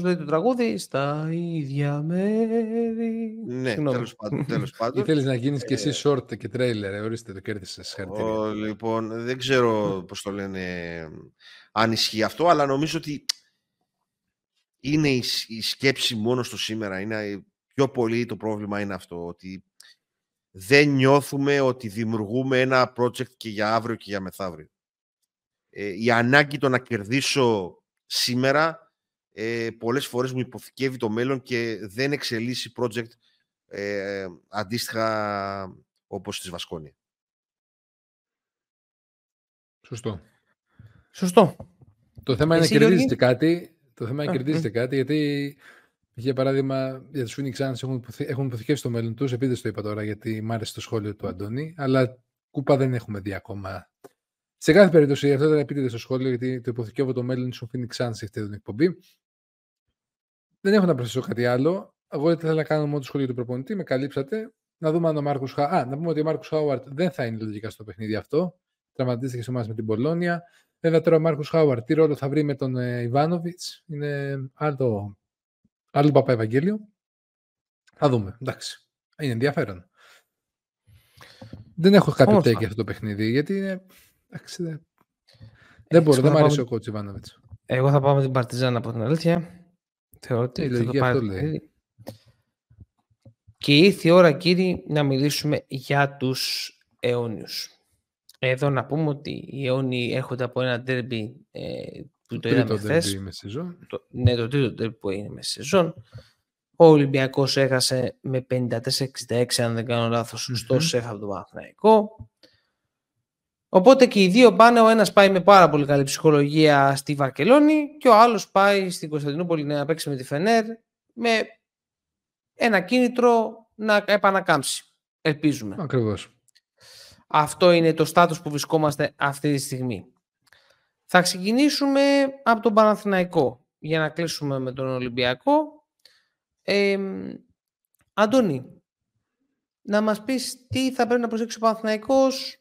λέει το τραγούδι, στα ίδια μέρη. Ναι, τέλος πάντων. Θέλεις να γίνεις και εσύ short και trailer, ορίστε, το κέρδισες, συγχαρητήρια. Λοιπόν, δεν ξέρω πώς το λένε, αν ισχύει αυτό, αλλά νομίζω ότι είναι η σκέψη μόνο στο σήμερα. Είναι πιο πολύ το πρόβλημα είναι αυτό, ότι δεν νιώθουμε ότι δημιουργούμε ένα project και για αύριο και για μεθαύριο. Η ανάγκη το να κερδίσω σήμερα πολλές φορές μου υποθηκεύει το μέλλον και δεν εξελίσσει project αντίστοιχα όπως της Βασκόνια. Σωστό. Το θέμα είναι να κερδίζετε κάτι, γιατί για παράδειγμα για τους Phoenix Suns έχουν υποθηκεύσει το μέλλον τους, επειδή το είπα τώρα γιατί μ' άρεσε το σχόλιο του Αντώνη, αλλά κούπα δεν έχουμε δει ακόμα. Σε κάθε περίπτωση, αυτό ήταν επίτηδες στο σχόλιο, γιατί το υποθηκεύω το μέλλον του Phoenix Suns σε αυτή την εκπομπή. Δεν έχω να προσθέσω κάτι άλλο. Εγώ δεν ήθελα να κάνω μόνο το σχόλιο του προπονητή, με καλύψατε. Να δούμε αν ο Μάρκους Χάουαρτ. Να πούμε ότι ο Μάρκους Χάουαρτ δεν θα είναι λογικά στο παιχνίδι αυτό. Τραυματίστηκε σε εμάς με την Πολόνια. Βέβαια τώρα ο Μάρκους Χάουαρτ, τι ρόλο θα βρει με τον Ιβάνοβιτς. Είναι άλλο παπά Ευαγγέλιο. Θα δούμε. Εντάξει. Είναι ενδιαφέρον. Δεν έχω κάποιο τέκι αυτό το παιχνίδι, γιατί είναι... δεν μπορώ, δεν μου αρέσει ο κόουτς Ιβάνοβιτς. Εγώ θα πάω με την Παρτιζάν από την αλήθεια. Θεωρώ ότι θα το πάρει. Λέει. Και ήρθε η ώρα, κύριοι, να μιλήσουμε για τους αιώνιους. Εδώ να πούμε ότι οι αιώνιοι έρχονται από ένα ντέρμπι που το είδαμε χθες. Ναι, το τρίτο ντέρμπι που έγινε με σεζόν. Ο Ολυμπιακός έχασε με 54-66, αν δεν κάνω λάθος, στο σεφ από τον Παναθηναϊκό. Οπότε και οι δύο πάνε, ο ένας πάει με πάρα πολύ καλή ψυχολογία στη Βαρκελόνη και ο άλλος πάει στην Κωνσταντινούπολη να παίξει με τη Φενέρ με ένα κίνητρο να επανακάμψει. Ελπίζουμε. Ακριβώς. Αυτό είναι το στάτους που βρισκόμαστε αυτή τη στιγμή. Θα ξεκινήσουμε από τον Παναθηναϊκό για να κλείσουμε με τον Ολυμπιακό. Αντώνη, να μας πεις τι θα πρέπει να προσέξει ο Παναθηναϊκός.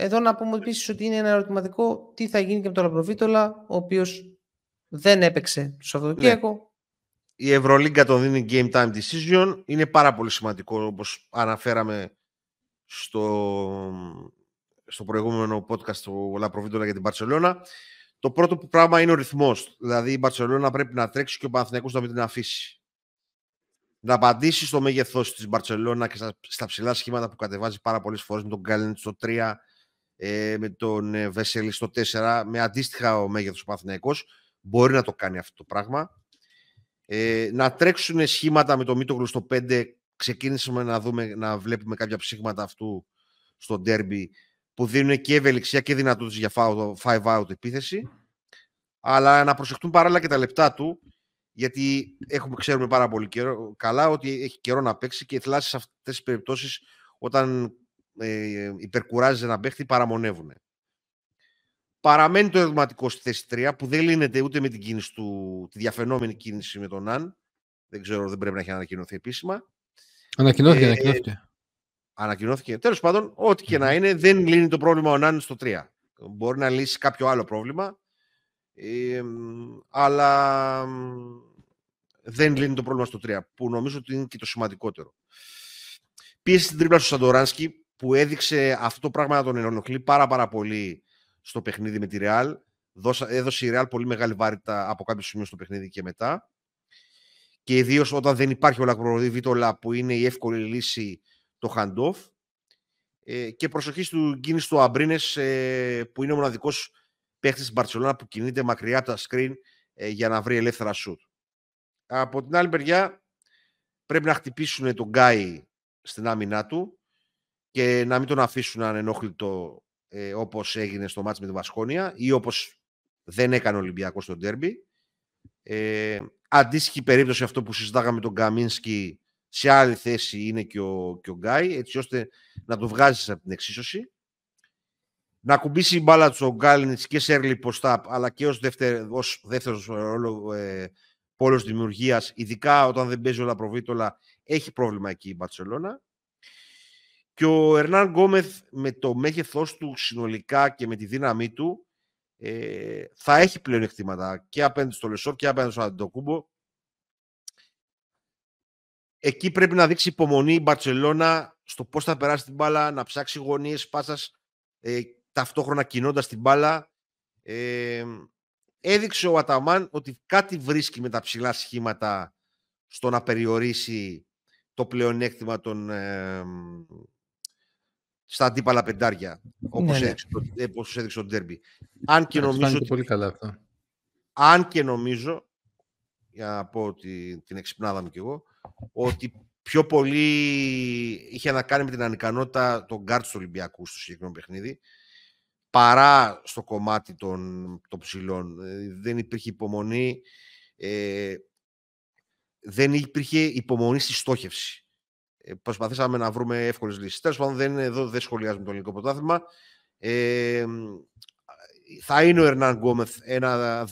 Εδώ να πούμε επίσης ότι είναι ένα ερωτηματικό τι θα γίνει και με τον Λαμπροβίτολα, ο οποίος δεν έπαιξε το Σαββατοκύριακο. Ναι. Η Ευρωλίγκα τον δίνει game time decision. Είναι πάρα πολύ σημαντικό, όπως αναφέραμε στο προηγούμενο podcast του Λαμπροβίτολα για την Μπαρτσελώνα. Το πρώτο πράγμα είναι ο ρυθμός. Δηλαδή η Μπαρτσελώνα πρέπει να τρέξει και ο Παναθηναϊκός να μην την αφήσει. Να απαντήσει στο μέγεθός της Μπαρτσελώνα και στα ψηλά σχήματα που κατεβάζει πάρα πολλές φορές με τον Γκάλεντ στο 3. Με τον Βεσέλη στο 4, με αντίστοιχα ο μέγεθος ο Παναθηναϊκός μπορεί να το κάνει αυτό το πράγμα. Να τρέξουν σχήματα με το Μίτογλου στο 5. Ξεκίνησαμε να βλέπουμε κάποια ψήγματα αυτού στο ντέρμπι που δίνουν και ευελιξία και δυνατότητες για 5-out επίθεση, αλλά να προσεχτούν παράλληλα και τα λεπτά του, γιατί ξέρουμε πάρα πολύ καλά ότι έχει καιρό να παίξει και θλάσει σε αυτές τις περιπτώσεις όταν υπερκουράζεται να παίχτη, παραμονεύουν. Παραμένει το ερωτηματικό στη θέση 3 που δεν λύνεται ούτε με την κίνηση του, τη διαφαινόμενη κίνηση με τον Αν. Δεν ξέρω, δεν πρέπει να έχει ανακοινωθεί επίσημα. Ανακοινώθηκε. Τέλος πάντων, ό,τι και να είναι, δεν λύνει το πρόβλημα ο Αν στο 3. Μπορεί να λύσει κάποιο άλλο πρόβλημα, αλλά δεν λύνει το πρόβλημα στο 3, που νομίζω ότι είναι και το σημαντικότερο. Πίεση στην τρίπλα στο Σαντοράνσκι, που έδειξε αυτό το πράγμα να τον ενοχλεί πάρα πολύ στο παιχνίδι με τη Ρεάλ. Έδωσε η Ρεάλ πολύ μεγάλη βάρυτα από κάποιο σημείο στο παιχνίδι και μετά. Και ιδίως όταν δεν υπάρχει ο Λαμπροβίτολα, που είναι η εύκολη λύση, το hand-off. Και προσοχή στην κίνηση του Αμπρίνες, που είναι ο μοναδικός παίχτης της Μπαρτσελώνα που κινείται μακριά από τα screen για να βρει ελεύθερα shoot. Από την άλλη μεριά, πρέπει να χτυπήσουν τον Γκάι στην άμυνά του και να μην τον αφήσουν ανενόχλητο, όπως έγινε στο μάτς με την Βασκόνια ή όπως δεν έκανε ο Ολυμπιακός στο ντέρμπι. Αντίστοιχη περίπτωση αυτό που συζητάγαμε τον Καμίνσκι, σε άλλη θέση είναι και ο Γκάι, έτσι ώστε να τον βγάζεις από την εξίσωση. Να κουμπίσει η μπάλα του ο Γκάλινιτς και σε early post-up, αλλά και ως δεύτερος πόλος δημιουργίας, ειδικά όταν δεν παίζει όλα προβίτολα. Έχει πρόβλημα εκεί η Μπαρτσελώνα. Και ο Ερνάν Γκόμεθ, με το μέγεθός του συνολικά και με τη δύναμή του, θα έχει πλέον εκτίματα και απέναντι στο Λεσόρ και απέναντι στο Αντιτοκούμπο. Εκεί πρέπει να δείξει υπομονή η Μπαρτσελώνα στο πώς θα περάσει την μπάλα, να ψάξει γωνίες πάσας, ταυτόχρονα κινώντας την μπάλα. Έδειξε ο Αταμάν ότι κάτι βρίσκει με τα ψηλά σχήματα στο να περιορίσει το πλεονέκτημα στα αντίπαλα πεντάρια, όπως έδειξε το ντέρμπι. Αν και νομίζω, για να πω ότι την εξυπνάδα μου κι εγώ, ότι πιο πολύ είχε να κάνει με την ανικανότητα των γκάρτς του Ολυμπιακού στο συγκεκριμένο παιχνίδι, παρά στο κομμάτι των ψηλών. Δεν υπήρχε υπομονή, δεν υπήρχε υπομονή στη στόχευση. Προσπαθήσαμε να βρούμε εύκολες λύσεις. Τέλος πάντων, δεν σχολιάζουμε το ελληνικό πρωτάθλημα. Θα είναι ο Ερνάν Γκόμεθ μια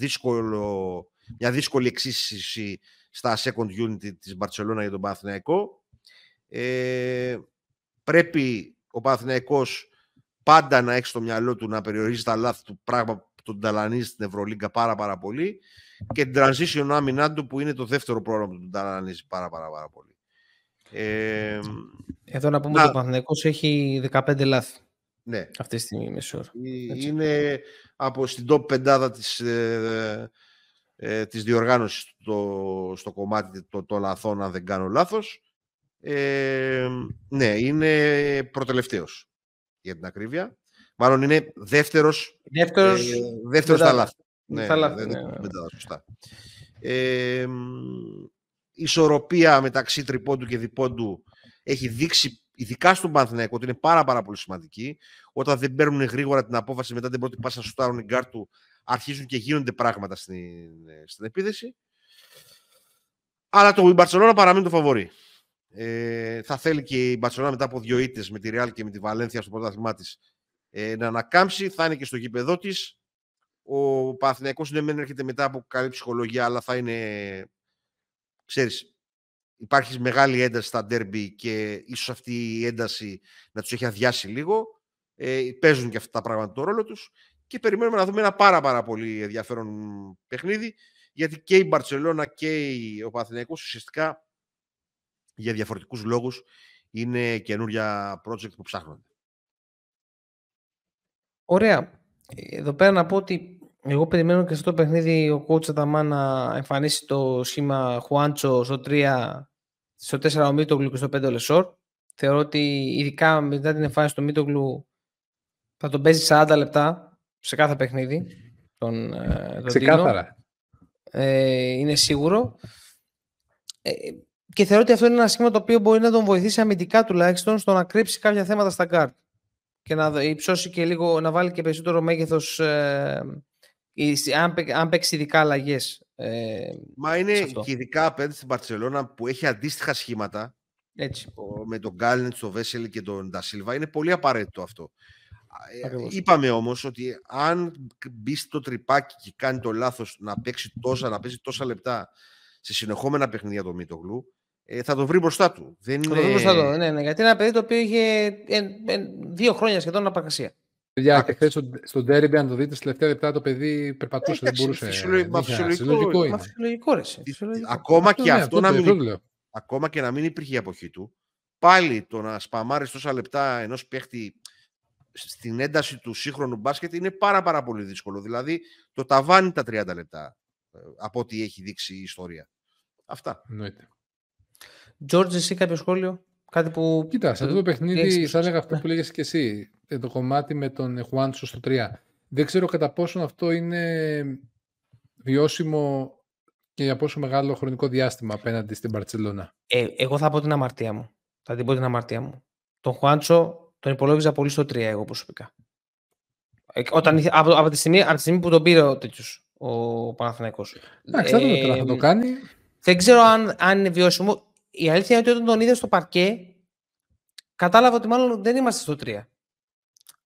δύσκολη εξίσωση στα second unit της Μπαρτσελώνα για τον Παναθηναϊκό. Πρέπει ο Παναθηναϊκός πάντα να έχει στο μυαλό του να περιορίζει τα λάθη του, πράγμα που τον ταλανίζει στην Ευρωλίγκα πάρα πολύ, και την transition άμυνά του, που είναι το δεύτερο πρόγραμμα που τον ταλανίζει πάρα πολύ. Εδώ να πούμε ότι ο Παναθηναϊκός έχει 15 λάθη. Ναι. Αυτή τη στιγμή μεσόωρο. Είναι από στην top πεντάδα της, της διοργάνωσης στο κομμάτι των λαθών, αν δεν κάνω λάθος. Ναι, είναι προτελευταίος για την ακρίβεια. Μάλλον είναι δεύτερος στα λάθη. Ναι, σωστά. Ισορροπία μεταξύ τριπόντου και διπόντου έχει δείξει, ειδικά στον Παναθηναϊκό, ότι είναι πάρα πολύ σημαντική. Όταν δεν παίρνουν γρήγορα την απόφαση μετά την πρώτη πάσα να σουτάρουν την γκάρ του, αρχίζουν και γίνονται πράγματα στην επίθεση. Αλλά η Μπαρτσελόνα παραμένει το φαβορί. Θα θέλει και η Μπαρτσελόνα μετά από δύο ήττες με τη Ρεάλ και με τη Βαλένθια στο πρωτάθλημά της να ανακάμψει. Θα είναι και στο γήπεδό της. Ο Παναθηναϊκός ναι, μεν έρχεται μετά από καλή ψυχολογία, αλλά θα είναι. Ξέρεις, υπάρχει μεγάλη ένταση στα ντέρμπι και ίσως αυτή η ένταση να τους έχει αδειάσει λίγο. Παίζουν και αυτά τα πράγματα τον ρόλο τους και περιμένουμε να δούμε ένα πάρα πολύ ενδιαφέρον παιχνίδι, γιατί και η Μπαρτσελόνα και ο Παναθηναϊκός ουσιαστικά για διαφορετικούς λόγους είναι καινούρια project που ψάχνονται. Ωραία. Εδώ πέρα να πω ότι εγώ περιμένω και στο παιχνίδι ο coach Αταμά να εμφανίσει το σχήμα Χουάντσο στο 3, στο 4 ο Μίτογλου και στο 5 ο Λεσόρ. Θεωρώ ότι ειδικά μετά την εμφάνιση του Μίτογλου θα τον παίζει 40 λεπτά σε κάθε παιχνίδι. Ξεκάθαρα. Είναι σίγουρο. Και θεωρώ ότι αυτό είναι ένα σχήμα το οποίο μπορεί να τον βοηθήσει αμυντικά τουλάχιστον στο να κρύψει κάποια θέματα στα γκάρτ και να υψώσει και λίγο, να βάλει και περισσότερο μέγεθος. Αν παίξει ειδικά αλλαγές. Μα είναι και ειδικά απέναντι στην Μπαρτσελόνα που έχει αντίστοιχα σχήματα. Έτσι. Με τον Γκάλνιτς, τον Βέσελη και τον Ντασίλβα. Είναι πολύ απαραίτητο αυτό. Ακριβώς. Είπαμε όμως ότι αν μπει στο τρυπάκι και κάνει το λάθος να παίξει τόσα λεπτά σε συνεχόμενα παιχνίδια το Μίτογλου, θα το βρει μπροστά του. Ναι, γιατί είναι ένα παιδί το οποίο είχε 2 χρόνια σχεδόν απαρκασία. Χθες στον ντέρμπι, αν το δείτε, στα τελευταία λεπτά το παιδί περπατούσε, δεν μπορούσε. Φυσιολογικό ρε. Ακόμα και αυτό να μην υπήρχε η αποχή του, πάλι το να σπαμάρεις τόσα λεπτά ενός παίχτη στην ένταση του σύγχρονου μπάσκετ είναι πάρα πολύ δύσκολο. Δηλαδή το ταβάνι τα 30 λεπτά από ό,τι έχει δείξει η ιστορία. Αυτά. Τζόρτζ, εσύ κάποιο σχόλιο? Κάτι που... Κοίτα, σε αυτό το παιχνίδι θα έλεγα αυτό που λέγες και εσύ, το κομμάτι με τον Χουάντσο στο 3. Δεν ξέρω κατά πόσο αυτό είναι βιώσιμο και για πόσο μεγάλο χρονικό διάστημα απέναντι στην Μπαρτσελόνα. Εγώ θα πω την αμαρτία μου. Τον Χουάντσο τον υπολόγιζα πολύ στο 3 εγώ προσωπικά. Από τη στιγμή που τον πήρε ο τέτοιος ο Παναθηναϊκός. Εντάξει, θα το τώρα, θα το κάνει. Δεν ξέρω αν είναι βιώσιμο. Η αλήθεια είναι ότι όταν τον είδα στο παρκέ, κατάλαβα ότι μάλλον δεν είμαστε στο 3.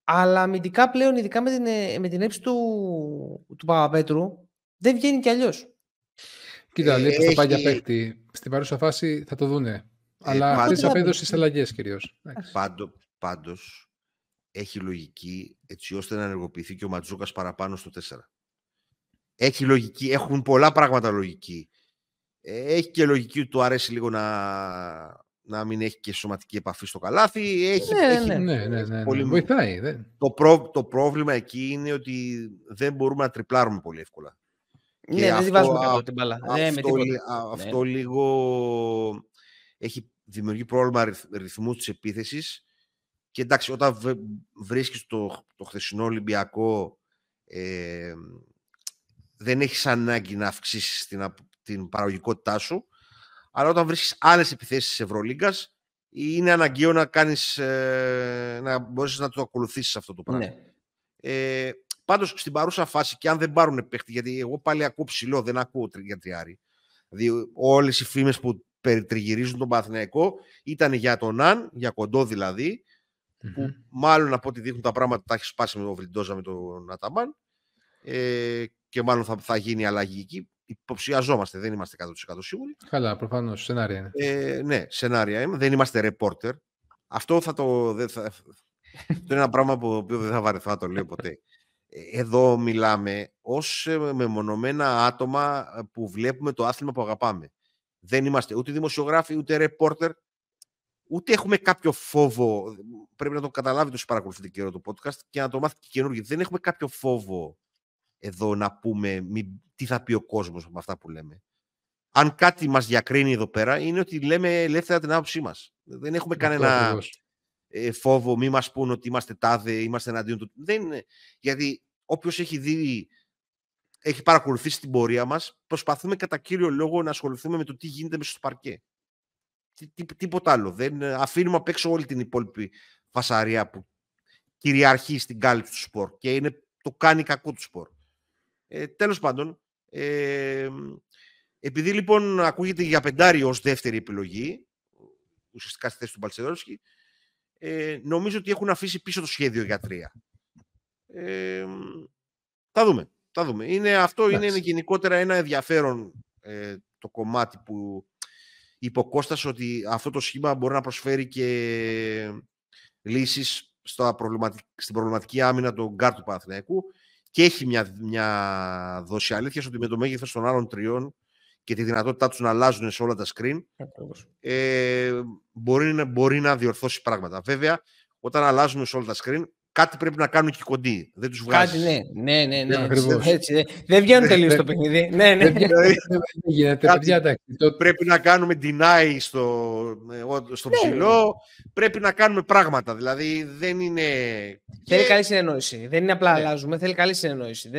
Αλλά αμυντικά πλέον, ειδικά με την έψη του Παπαπέτρου, δεν βγαίνει κι αλλιώς. Κοίτα, λέει πως θα πάει για παίκτη. Στην παρούσα φάση θα το δούνε. Αλλά αυτή τη απέδωση στις αλλαγές κυρίως. Πάντως, έχει λογική έτσι ώστε να ενεργοποιηθεί και ο Ματζούκας παραπάνω στο 4. Έχει λογική, έχουν πολλά πράγματα λογική. Έχει και λογική ότι του αρέσει λίγο να μην έχει και σωματική επαφή στο καλάθι. Ναι. Πολύ... Βοηθάει. Το πρόβλημα εκεί είναι ότι δεν μπορούμε να τριπλάρουμε πολύ εύκολα. Ναι, δεν τη βάζουμε καθόλου την μπάλα. Αυτό λίγο έχει δημιουργεί πρόβλημα ρυθμού της επίθεσης. Και εντάξει, όταν βρίσκεις το χθεσινό Ολυμπιακό, δεν έχεις ανάγκη να αυξήσεις την παραγωγικότητά σου, αλλά όταν βρίσκεις άλλες επιθέσεις της Ευρωλίγκας είναι αναγκαίο να κάνεις, να μπορείς να το ακολουθήσεις αυτό το πράγμα. Ναι. Πάντως στην παρούσα φάση, και αν δεν πάρουν παίχτη, γιατί εγώ πάλι ακούω ψηλό, δεν ακούω για τριάρι, δηλαδή όλες οι φήμες που περιτριγυρίζουν τον Παναθηναϊκό ήταν για τον Αν, για κοντό δηλαδή, που μάλλον από ό,τι δείχνουν τα πράγματα τα έχει σπάσει με τον Βρυντόζα, με τον Αταμάν, και μάλλον θα γίνει αλλαγή εκεί. Υποψιαζόμαστε, δεν είμαστε 100% σίγουροι. Καλά, προφανώς, σενάρια είναι. Ναι, σενάρια είναι, δεν είμαστε ρεπόρτερ. Αυτό θα το... Αυτό είναι ένα πράγμα που δεν θα βαρεθώ να το λέω ποτέ. Εδώ μιλάμε ως μεμονωμένα άτομα που βλέπουμε το άθλημα που αγαπάμε. Δεν είμαστε ούτε δημοσιογράφοι, ούτε ρεπόρτερ, Ούτε έχουμε κάποιο φόβο, πρέπει να το καταλάβει όσοι παρακολουθείτε καιρό το podcast και να το μάθει και καινούργιοι. Δεν έχουμε κάποιο φόβο εδώ να πούμε τι θα πει ο κόσμος από αυτά που λέμε. Αν κάτι μας διακρίνει εδώ πέρα, είναι ότι λέμε ελεύθερα την άποψή μας. Δεν έχουμε κανένα φόβο, μη μας πούν ότι είμαστε τάδε, είμαστε εναντίον του. Δεν είναι. Γιατί όποιος έχει δει, έχει παρακολουθήσει την πορεία μας, προσπαθούμε κατά κύριο λόγο να ασχοληθούμε με το τι γίνεται μέσα στο παρκέ. Τίποτα άλλο. Δεν αφήνουμε απ' έξω όλη την υπόλοιπη φασαρία που κυριαρχεί στην κάλυψη του σπορ και είναι, το κάνει κακό του σπορ. Τέλος πάντων, επειδή λοιπόν ακούγεται για πεντάρι ως δεύτερη επιλογή, ουσιαστικά στη θέση του Μπαλτσερόσκι, νομίζω ότι έχουν αφήσει πίσω το σχέδιο για τρία. Θα δούμε. Θα δούμε. Είναι γενικότερα ένα ενδιαφέρον το κομμάτι που είπε ο Κώστας, ότι αυτό το σχήμα μπορεί να προσφέρει και λύσεις στην προβληματική άμυνα του γκάρ του Παναθηναϊκού και έχει μια δόση αλήθειας ότι με το μέγεθος των άλλων τριών και τη δυνατότητά τους να αλλάζουν σε όλα τα screen μπορεί να διορθώσει πράγματα. Βέβαια, όταν αλλάζουν σε όλα τα screen κάτι πρέπει να κάνουν και οι κοντοί. Δεν τους βγάζει. Ναι. Έτσι, δεν βγαίνουν τελείως στο παιχνίδι. Ναι. Πρέπει να κάνουμε deny στο ψηλό. Πρέπει να κάνουμε πράγματα. Δηλαδή δεν είναι... Θέλει καλή συνεννόηση. Δεν είναι απλά αλλάζουμε. Θέλει καλή συνεννόηση.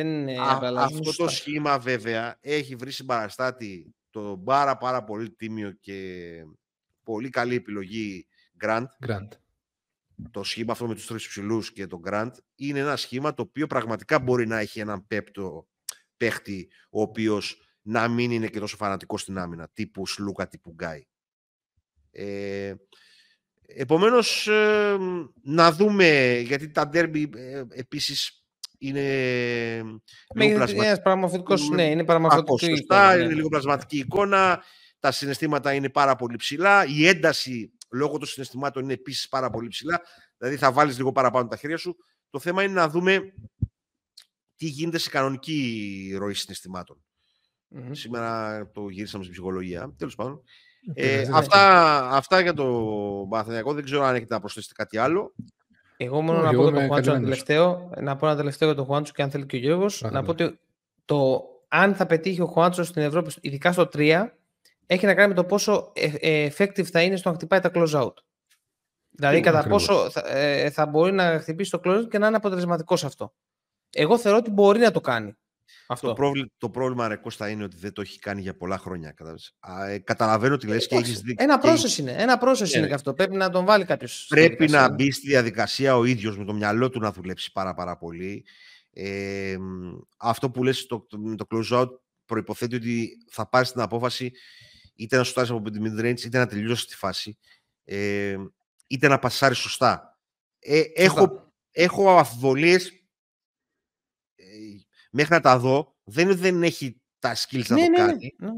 Αυτό το σχήμα βέβαια έχει βρει συμπαραστάτη το πάρα πολύ τίμιο και πολύ καλή επιλογή Grant. Το σχήμα αυτό με τους τρεις ψηλούς και τον Grant είναι ένα σχήμα το οποίο πραγματικά μπορεί να έχει έναν πέπτο παίχτη ο οποίος να μην είναι και τόσο φανατικός στην άμυνα, τύπου Σλούκα, τύπου Γκάι. Επομένως, να δούμε, γιατί τα ντέρμπι επίσης είναι λίγο πλασματική. Ναι, είναι παραμορφωτική εικόνα. Είναι λίγο πλασματική εικόνα, τα συναισθήματα είναι πάρα πολύ ψηλά, η ένταση λόγω των συναισθημάτων είναι επίσης πάρα πολύ ψηλά. Δηλαδή θα βάλεις λίγο παραπάνω τα χέρια σου. Το θέμα είναι να δούμε τι γίνεται σε κανονική ροή συναισθημάτων. Mm-hmm. Σήμερα το γύρισαμε στην ψυχολογία. Τέλος πάντων. Αυτά για το Παναθηναϊκό. Δεν ξέρω αν έχετε να προσθέσετε κάτι άλλο. Εγώ μόνο να πω τον Χουάντσο ένα τελευταίο για τον Χουάντσο και αν θέλει και ο Γιώργος. Να πω ότι αν θα πετύχει ο Χουάντσο στην Ευρώπη, ειδικά στο 3, έχει να κάνει με το πόσο effective θα είναι στο να χτυπάει τα close-out. Δηλαδή, κατά πόσο θα μπορεί να χτυπήσει το close-out και να είναι αποτελεσματικό σε αυτό. Εγώ θεωρώ ότι μπορεί να το κάνει αυτό. Το πρόβλημα, ρε Κώστα, είναι ότι δεν το έχει κάνει για πολλά χρόνια. Καταλαβαίνω ότι λες και έχεις δίκιο. Ένα process είναι και αυτό. Πρέπει να τον βάλει κάποιος. Πρέπει να μπει στη διαδικασία ο ίδιος με το μυαλό του να δουλέψει πάρα πολύ. Αυτό που λες το close-out προϋποθέτει ότι θα πάρεις την απόφαση είτε να σουτάρεις από την mid-range, είτε να τελειώσεις τη φάση, είτε να πασάρεις σωστά. Έχω αμφιβολίες μέχρι να τα δω. Δεν έχει τα skills να το κάνει. Ναι.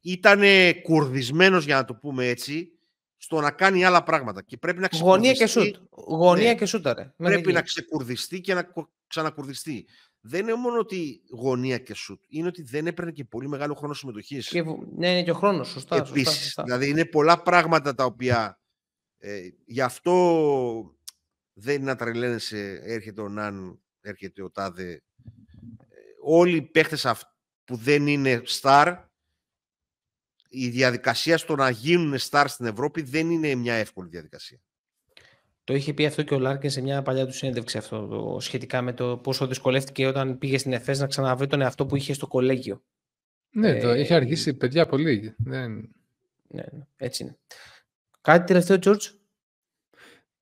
Ήτανε κουρδισμένος, για να το πούμε έτσι, στο να κάνει άλλα πράγματα. Και πρέπει να Γωνία και σούτ. Πρέπει να ξεκουρδιστεί και να ξανακουρδιστεί. Δεν είναι μόνο ότι γωνία και σουτ, είναι ότι δεν έπαιρνε και πολύ μεγάλο χρόνο συμμετοχής. Ναι, είναι και ο χρόνος, σωστά. Δηλαδή είναι πολλά πράγματα τα οποία γι' αυτό δεν είναι να τρελαίνεσαι, έρχεται ο Ναν, έρχεται ο Τάδε. Όλοι οι παίχτες που δεν είναι star, η διαδικασία στο να γίνουν star στην Ευρώπη δεν είναι μια εύκολη διαδικασία. Το είχε πει αυτό και ο Λάρκιν σε μια παλιά του συνέντευξη σχετικά με το πόσο δυσκολεύτηκε όταν πήγε στην Εφές να ξαναβρει τον εαυτό που είχε στο κολέγιο. Ναι, το είχε αργήσει παιδιά πολύ. Ναι, έτσι είναι. Κάτι τελευταίο, Τζορτζ?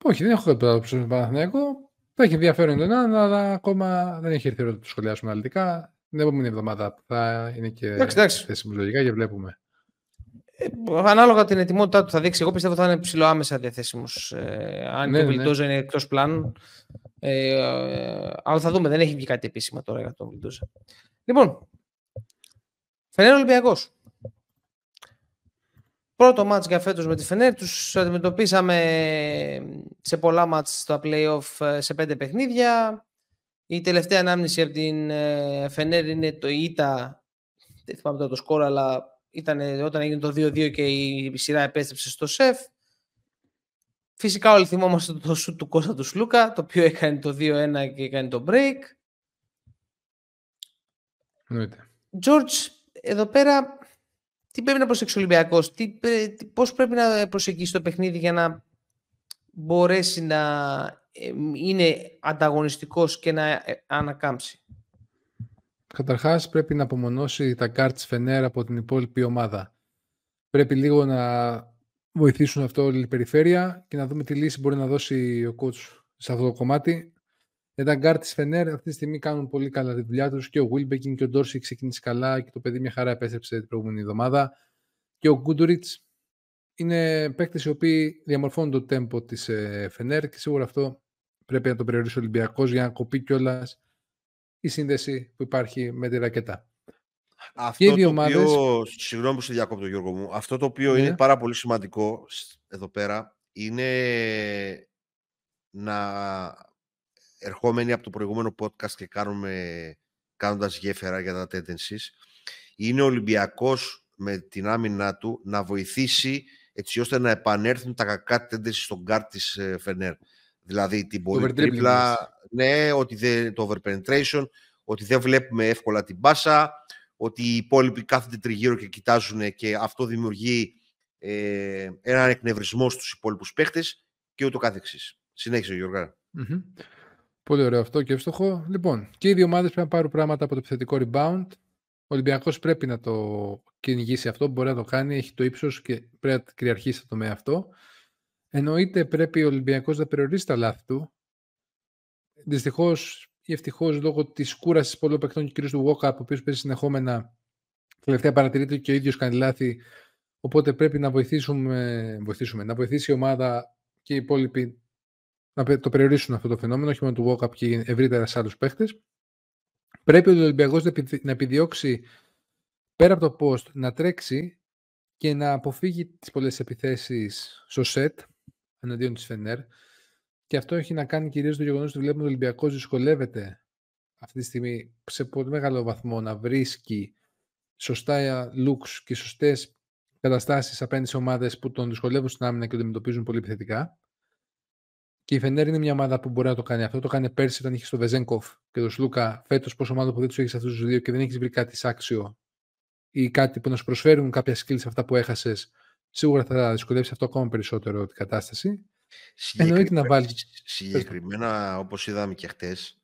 Όχι, δεν έχω τίποτα να προσθέσω στον Παναθηναϊκό. Θα έχει ενδιαφέρον τον έναν, αλλά ακόμα δεν έχει έρθει η ώρα να το σχολιάσουμε αναλυτικά. Την επόμενη εβδομάδα θα είναι και θέσιμο λογικά και βλέπουμε. Ανάλογα την ετοιμότητά του θα δείξει. Εγώ πιστεύω θα είναι ψηλοάμεσα διαθέσιμος. Αν και ο Βιλντόζα είναι εκτός πλάνου. Αλλά θα δούμε. Δεν έχει βγει κάτι επίσημα τώρα για τον Βιλντόζα. Λοιπόν, Φενέρ Ολυμπιακός. Πρώτο μάτς για φέτος με τη Φενέρ. Τους αντιμετωπίσαμε σε πολλά μάτς στα play-off σε 5 παιχνίδια. Η τελευταία ανάμνηση από την Φενέρ είναι το ΙΤΑ. Δεν θυμάμαι τώρα το σκόρ, αλλά ήταν όταν έγινε το 2-2 και η σειρά επέστρεψε στο ΣΕΦ. Φυσικά όλοι θυμόμαστε το σουτ του Κώστα του Σλούκα, το οποίο έκανε το 2-1 και έκανε το break. George, εδώ πέρα, τι πρέπει να προσέξει ο Ολυμπιακός, πώς πρέπει να προσεγγίσει το παιχνίδι για να μπορέσει να είναι ανταγωνιστικός και να ανακάμψει? Καταρχάς πρέπει να απομονώσει τα κάρτς Φενέρ από την υπόλοιπη ομάδα. Πρέπει λίγο να βοηθήσουν αυτό όλη η περιφέρεια και να δούμε τι λύση μπορεί να δώσει ο coach σε αυτό το κομμάτι. Για τα γκάρ της Φενέρ αυτή τη στιγμή κάνουν πολύ καλά τη δουλειά τους. Και ο Wilbekin και ο Ντόρση ξεκίνησε καλά και το παιδί μια χαρά επέστρεψε την προηγούμενη εβδομάδα. Και ο Γκούντουριτς είναι παίκτες οι οποίοι διαμορφώνουν το τέμπο της Φενέρ και σίγουρα αυτό πρέπει να το περιορίσει ο Ολυμπιακός για να κοπεί κιόλας η σύνδεση που υπάρχει με τη ρακέτα. Αυτό το οποίο, συγγνώμη που σε διακόπτω Γιώργο μου, αυτό το οποίο είναι πάρα πολύ σημαντικό εδώ πέρα είναι να ερχόμενοι από το προηγούμενο podcast και κάνοντας γέφυρα για τα tendencies, είναι ο Ολυμπιακός με την άμυνά του να βοηθήσει έτσι ώστε να επανέλθουν τα κακά tendencies στον guard της Φενέρ. Δηλαδή την πολύ τρίπλα, ναι, ότι το overpenetration, ότι δεν βλέπουμε εύκολα την μπάσα, ότι οι υπόλοιποι κάθονται τριγύρω και κοιτάζουν και αυτό δημιουργεί έναν εκνευρισμό στους υπόλοιπους παίχτες και ούτω καθεξής. Συνέχισε, Γιώργα. Mm-hmm. Πολύ ωραίο αυτό και εύστοχο. Λοιπόν, και οι δύο ομάδες πρέπει να πάρουν πράγματα από το επιθετικό rebound. Ο Ολυμπιακός πρέπει να το κυνηγήσει αυτό, μπορεί να το κάνει, έχει το ύψος και πρέπει να κυριαρχήσει το τομέα αυτό. Εννοείται πρέπει ο Ολυμπιακός να περιορίσει τα λάθη του. Δυστυχώς ή ευτυχώς λόγω της κούρασης πολλών παικτών και κυρίως του Walkup, ο οποίος παίζει συνεχόμενα, τελευταία παρατηρείται και ο ίδιος κάνει λάθη. Οπότε πρέπει να βοηθήσει η ομάδα και οι υπόλοιποι να το περιορίσουν αυτό το φαινόμενο, όχι μόνο του Walkup και ευρύτερα σε άλλους παίχτες. Πρέπει ο Ολυμπιακός να επιδιώξει πέρα από το post να τρέξει και να αποφύγει τις πολλές επιθέσεις στο σετ εναντίον της Φενέρ. Και αυτό έχει να κάνει κυρίως το γεγονός ότι βλέπουμε ότι ο Ολυμπιακός δυσκολεύεται αυτή τη στιγμή σε πολύ μεγάλο βαθμό να βρίσκει σωστά looks και σωστές καταστάσεις απέναντι σε ομάδες που τον δυσκολεύουν στην άμυνα και τον αντιμετωπίζουν πολύ επιθετικά. Και η Φενέρ είναι μια ομάδα που μπορεί να το κάνει αυτό. Το κάνει πέρσι όταν είχε τον Βεζένκοφ και τον Σλούκα. Φέτος, πόσο ομάδα που δεν του έχει αυτού του δύο και δεν έχει βρει κάτι άξιο ή κάτι που να σου προσφέρουν κάποια skills αυτά που έχασε, σίγουρα θα δυσκολεύσει αυτό ακόμα περισσότερο την κατάσταση. Συγκεκριμένα, όπως είδαμε και χτες,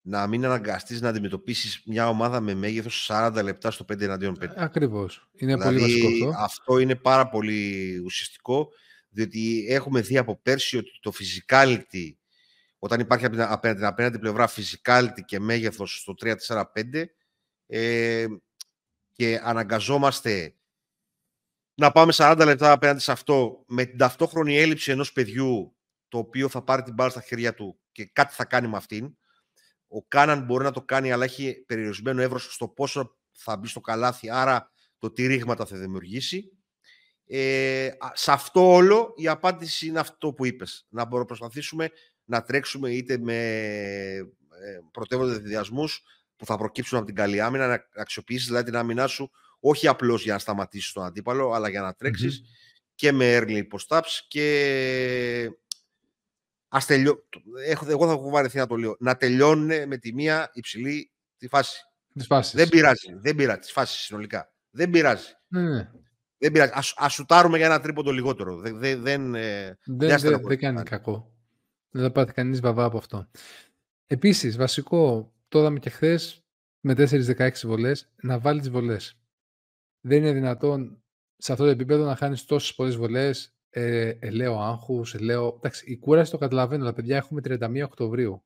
να μην αναγκαστείς να αντιμετωπίσεις μια ομάδα με μέγεθος 40 λεπτά στο 5 εναντίον 5. Ακριβώς. Είναι δηλαδή, πολύ βασικό αυτό. Αυτό είναι πάρα πολύ ουσιαστικό, διότι έχουμε δει από πέρσι ότι το physicality, όταν υπάρχει από την απέναντι πλευρά physicality και μέγεθος στο 3-4-5 και αναγκαζόμαστε να πάμε 40 λεπτά απέναντι σε αυτό με την ταυτόχρονη έλλειψη ενός παιδιού το οποίο θα πάρει την μπάλα στα χέρια του και κάτι θα κάνει με αυτήν. Ο Κάναν μπορεί να το κάνει, αλλά έχει περιορισμένο εύρος στο πόσο θα μπει στο καλάθι, άρα το τι ρήγματα θα δημιουργήσει. Σε αυτό όλο η απάντηση είναι αυτό που είπες. Να προσπαθήσουμε να τρέξουμε είτε με πρωτεύοντα διασμούς που θα προκύψουν από την καλή άμυνα, να αξιοποιήσεις δηλαδή την άμυνά σου όχι απλώς για να σταματήσεις τον αντίπαλο, αλλά για να τρέξεις και με early post-ups και εγώ θα έχω βαρεθεί να το λέω. Να τελειώνουν με τη μία υψηλή τη φάση. Δεν πειράζει. Τις φάσεις συνολικά. Δεν πειράζει. Ας σουτάρουμε για ένα τρίποντο λιγότερο. Δεν κάνει κακό. Δεν θα πάθει κανείς βαβά από αυτό. Επίσης, βασικό, το είδαμε και χθες με 4-16 βολές, να βάλει τις βολές. Δεν είναι δυνατόν σε αυτό το επίπεδο να χάνεις τόσες πολλές βολές. Ελέω άγχους, ελέω. Εντάξει, η κούραση το καταλαβαίνω. Τα παιδιά έχουμε 31 Οκτωβρίου.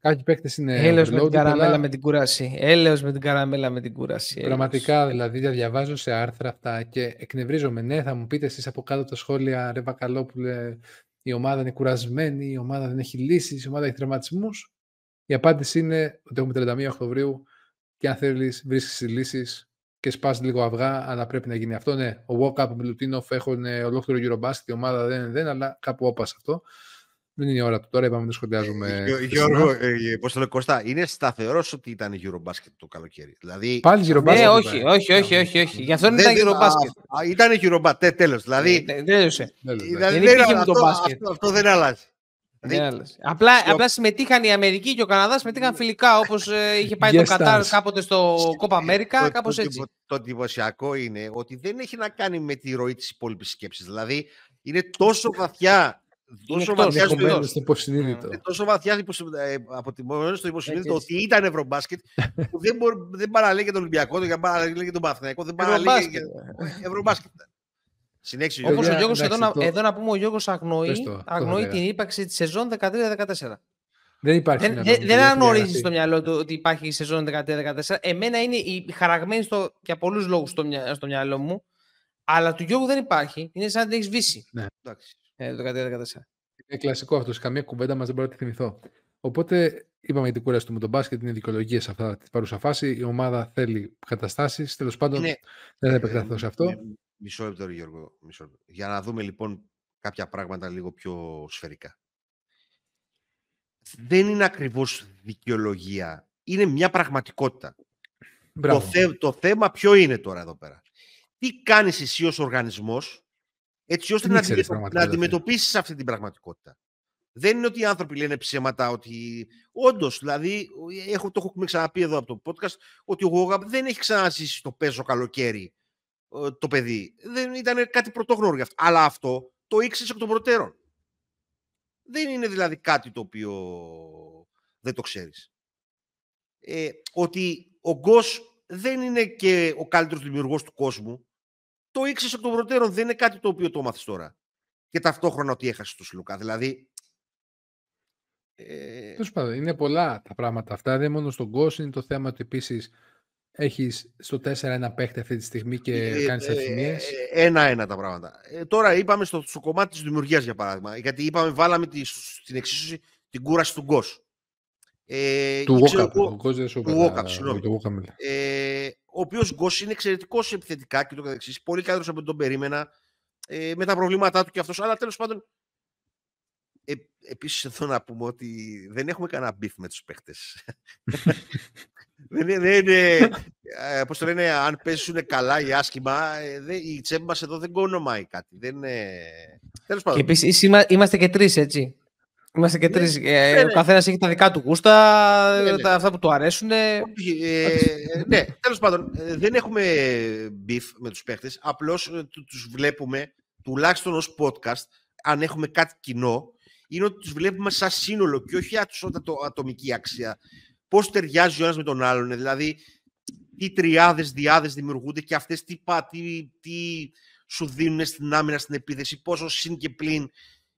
Κάποιοι παίκτες είναι. Έλεος με την καραμέλα με την κούραση. Πραγματικά δηλαδή διαβάζω σε άρθρα αυτά και εκνευρίζομαι. Ναι, θα μου πείτε εσείς από κάτω τα σχόλια, ρε Βακαλόπουλε, η ομάδα είναι κουρασμένη, η ομάδα δεν έχει λύσεις, η ομάδα έχει τραυματισμούς. Η απάντηση είναι ότι έχουμε 31 Οκτωβρίου και αν θέλεις βρίσκεις τις λύσεις. Και σπάς λίγο αυγά, αλλά πρέπει να γίνει αυτό. Ναι, ο Walkup με Λουτίνοφ έχουν ολόκληρο Eurobasket, η ομάδα δεν, αλλά κάπου όπα αυτό. Δεν είναι η ώρα του τώρα, είπαμε να σχολιάζουμε. Γιώργο, πώς το λέω, Κώστα, είναι σταθερός ότι ήταν Eurobasket το καλοκαίρι. Δηλαδή... Πάλι Eurobasket. Ναι, όχι. Γι' αυτό δεν ήταν Eurobasket. Ήταν Eurobasket, τέλος. Δηλαδή. Αυτό δεν αλλάζει. Απλά συμμετείχαν η Αμερική και ο Καναδάς, συμμετείχαν φιλικά, όπως είχε πάει το Κατάρ κάποτε στο Κόπα Αμέρικα, κάπως έτσι. Το εντυπωσιακό είναι ότι δεν έχει να κάνει με τη ροή της υπόλοιπης σκέψης. Δηλαδή είναι τόσο βαθιά. Τόσο βαθιά αποτιμωμένο στο υποσυνείδητο ότι ήταν Ευρωμπάσκετ που δεν παραλέγει τον Ολυμπιακό, δεν παραλέγει τον Παναθηναϊκό, δεν παραλέγει Ευρωμπάσκετ. Συνέχισε ο Γιώργος. Εδώ να πούμε ο Γιώργος αγνοεί την ύπαρξη της σεζόν 13-14. Δεν αναγνωρίζει στο μυαλό του ότι υπάρχει η σεζόν 13-14. Εμένα είναι χαραγμένη για πολλούς λόγους στο μυαλό μου, αλλά του Γιώργου δεν υπάρχει. Είναι σαν να την έχει σβήσει. Είναι κλασικό αυτό. Καμία κουβέντα μας δεν μπορώ να τη θυμηθώ. Οπότε είπαμε για την κούραση του με τον μπάσκετ, είναι δικαιολογία σε αυτά την παρούσα φάση. Η ομάδα θέλει καταστάσεις. Τέλος πάντων, δεν θα επεκταθώ σε αυτό. Μισό λεπτό, Γιώργο. Για να δούμε λοιπόν κάποια πράγματα λίγο πιο σφαιρικά. Δεν είναι ακριβώς δικαιολογία. Είναι μια πραγματικότητα. Το θέμα ποιο είναι τώρα εδώ πέρα. Τι κάνεις εσύ ως οργανισμός, έτσι ώστε να αντιμετωπίσεις αυτή την πραγματικότητα. Δεν είναι ότι οι άνθρωποι λένε ψέματα, ότι όντως, δηλαδή, το έχουμε ξαναπεί εδώ από το podcast, ότι ο Γόγα δεν έχει ξαναζήσει το πέσο καλοκαίρι το παιδί. Δεν ήταν κάτι πρωτόγνωρο για αυτό. Αλλά αυτό το ήξερες εκ των προτέρων. Δεν είναι δηλαδή κάτι το οποίο δεν το ξέρεις. Ότι ο Γκος δεν είναι και ο καλύτερος δημιουργός του κόσμου. Το ήξερες εκ των προτέρων, δεν είναι κάτι το οποίο το μάθεις τώρα. Και ταυτόχρονα ότι έχασες το Σλούκα. Δηλαδή. Τέλος πάντων, είναι πολλά τα πράγματα αυτά. Δεν μόνο στον Γκος, είναι το θέμα ότι επίσης έχεις στο 4 ένα παίχτη αυτή τη στιγμή και κάνεις αλχημίες. Ένα-ένα τα πράγματα. Τώρα είπαμε στο κομμάτι της δημιουργίας, για παράδειγμα. Γιατί είπαμε, βάλαμε στην εξίσωση την κούραση του Γκος. Του Walkup, συγγνώμη. Ο οποίος Γκος είναι εξαιρετικός επιθετικά και το καθεξής. Πολύ καλύτερος από τον περίμενα, με τα προβλήματά του και αυτός. Αλλά τέλος πάντων, επίσης εδώ να πούμε ότι δεν έχουμε κανένα μπιφ με τους παίχτες. Πώς το λένε, αν παίζουν καλά ή άσχημα, η τσέπη μας εδώ δεν κονομάει κάτι. Τέλος πάντων. Επίσης είμαστε και τρεις, έτσι. Ο καθένας έχει τα δικά του γούστα, αυτά που του αρέσουν. Ναι, τέλος πάντων, δεν έχουμε beef με τους παίχτες. Απλώς τους βλέπουμε, τουλάχιστον ως podcast, αν έχουμε κάτι κοινό, είναι ότι τους βλέπουμε σαν σύνολο και όχι ατομική αξία. Πώς ταιριάζει ο ένας με τον άλλον, δηλαδή τι τριάδες, διάδες δημιουργούνται και αυτές τι σου δίνουν στην άμυνα, στην επίθεση, πόσο συν και πλην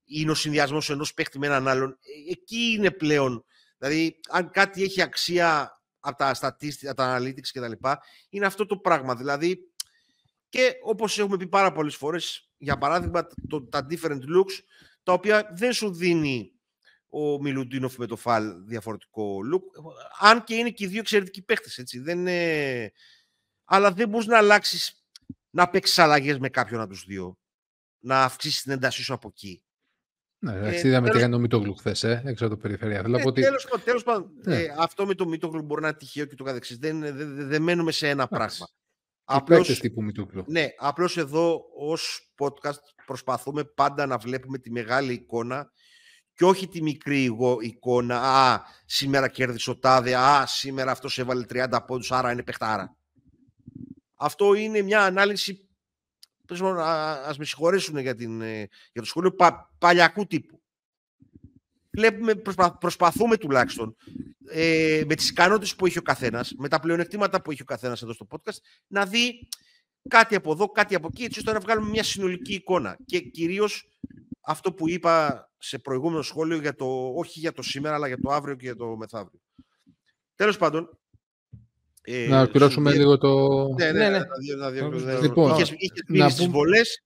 είναι ο συνδυασμός ενός παίχτη με έναν άλλον. Εκεί είναι πλέον. Δηλαδή, αν κάτι έχει αξία από τα στατίστικα, τα analytics κτλ., είναι αυτό το πράγμα. Δηλαδή, και όπως έχουμε πει πάρα πολλές φορές, για παράδειγμα, τα different looks, τα οποία δεν σου δίνει ο Μιλουτίνοφ με το φαλ διαφορετικό look, αν και είναι και οι δύο εξαιρετικοί παίχτες. Αλλά δεν μπορείς να αλλάξεις, να παίξεις αλλαγές με κάποιον από τους δύο, να αυξήσεις την έντασή σου από εκεί. Ναι, είδαμε τι έκανε ο Μητόγλου χθες, έξω από το περιφερειά. Τέλος πάντων, αυτό με το Μητόγλου μπορεί να είναι τυχαίο και το καθεξής. Δεν μένουμε σε ένα πράγμα. Απλώς τύπου Μητόγλου. Ναι, απλώς εδώ ως podcast προσπαθούμε πάντα να βλέπουμε τη μεγάλη εικόνα και όχι τη μικρή εικόνα. Α, σήμερα κέρδισε ο τάδε. Α, σήμερα αυτός έβαλε 30 πόντους, άρα είναι παιχτάρα. Αυτό είναι μια ανάλυση. Ας με συγχωρέσουν για το σχολείο παλιακού τύπου. Βλέπουμε, προσπαθούμε τουλάχιστον με τις ικανότητες που έχει ο καθένας, με τα πλεονεκτήματα που έχει ο καθένας εδώ στο podcast, να δει κάτι από εδώ, κάτι από εκεί, έτσι ώστε να βγάλουμε μια συνολική εικόνα. Και κυρίως αυτό που είπα σε προηγούμενο σχόλιο, όχι για το σήμερα, αλλά για το αύριο και για το μεθαύριο. Τέλος πάντων, να ολοκληρώσουμε λίγο το. Ναι. Λοιπόν, είχες πει στις βολές.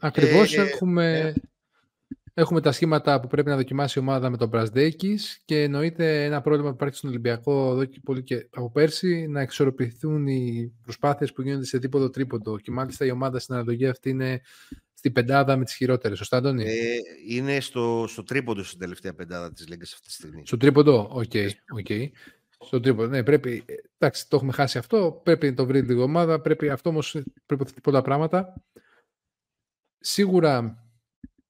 Ακριβώς, έχουμε τα σχήματα που πρέπει να δοκιμάσει η ομάδα με τον Μπρασδέικης και εννοείται ένα πρόβλημα που υπάρχει στον Ολυμπιακό εδώ και πολύ και από πέρσι, να εξορροπηθούν οι προσπάθειες που γίνονται σε δίποδο-τρίποδο. Και μάλιστα η ομάδα στην αναλογία αυτή είναι στην πεντάδα με τις χειρότερες. Σωστά, Αντώνη? Είναι στο τρίποντο στην τελευταία πεντάδα της Λέγκας αυτή τη στιγμή. Στο τρίποντο, οκ. Στο τρίποντο, ναι, πρέπει. Εντάξει, το έχουμε χάσει αυτό. Πρέπει να το βρει την ομάδα. Πρέπει αυτό όμως προποθέτει πολλά πράγματα. Σίγουρα,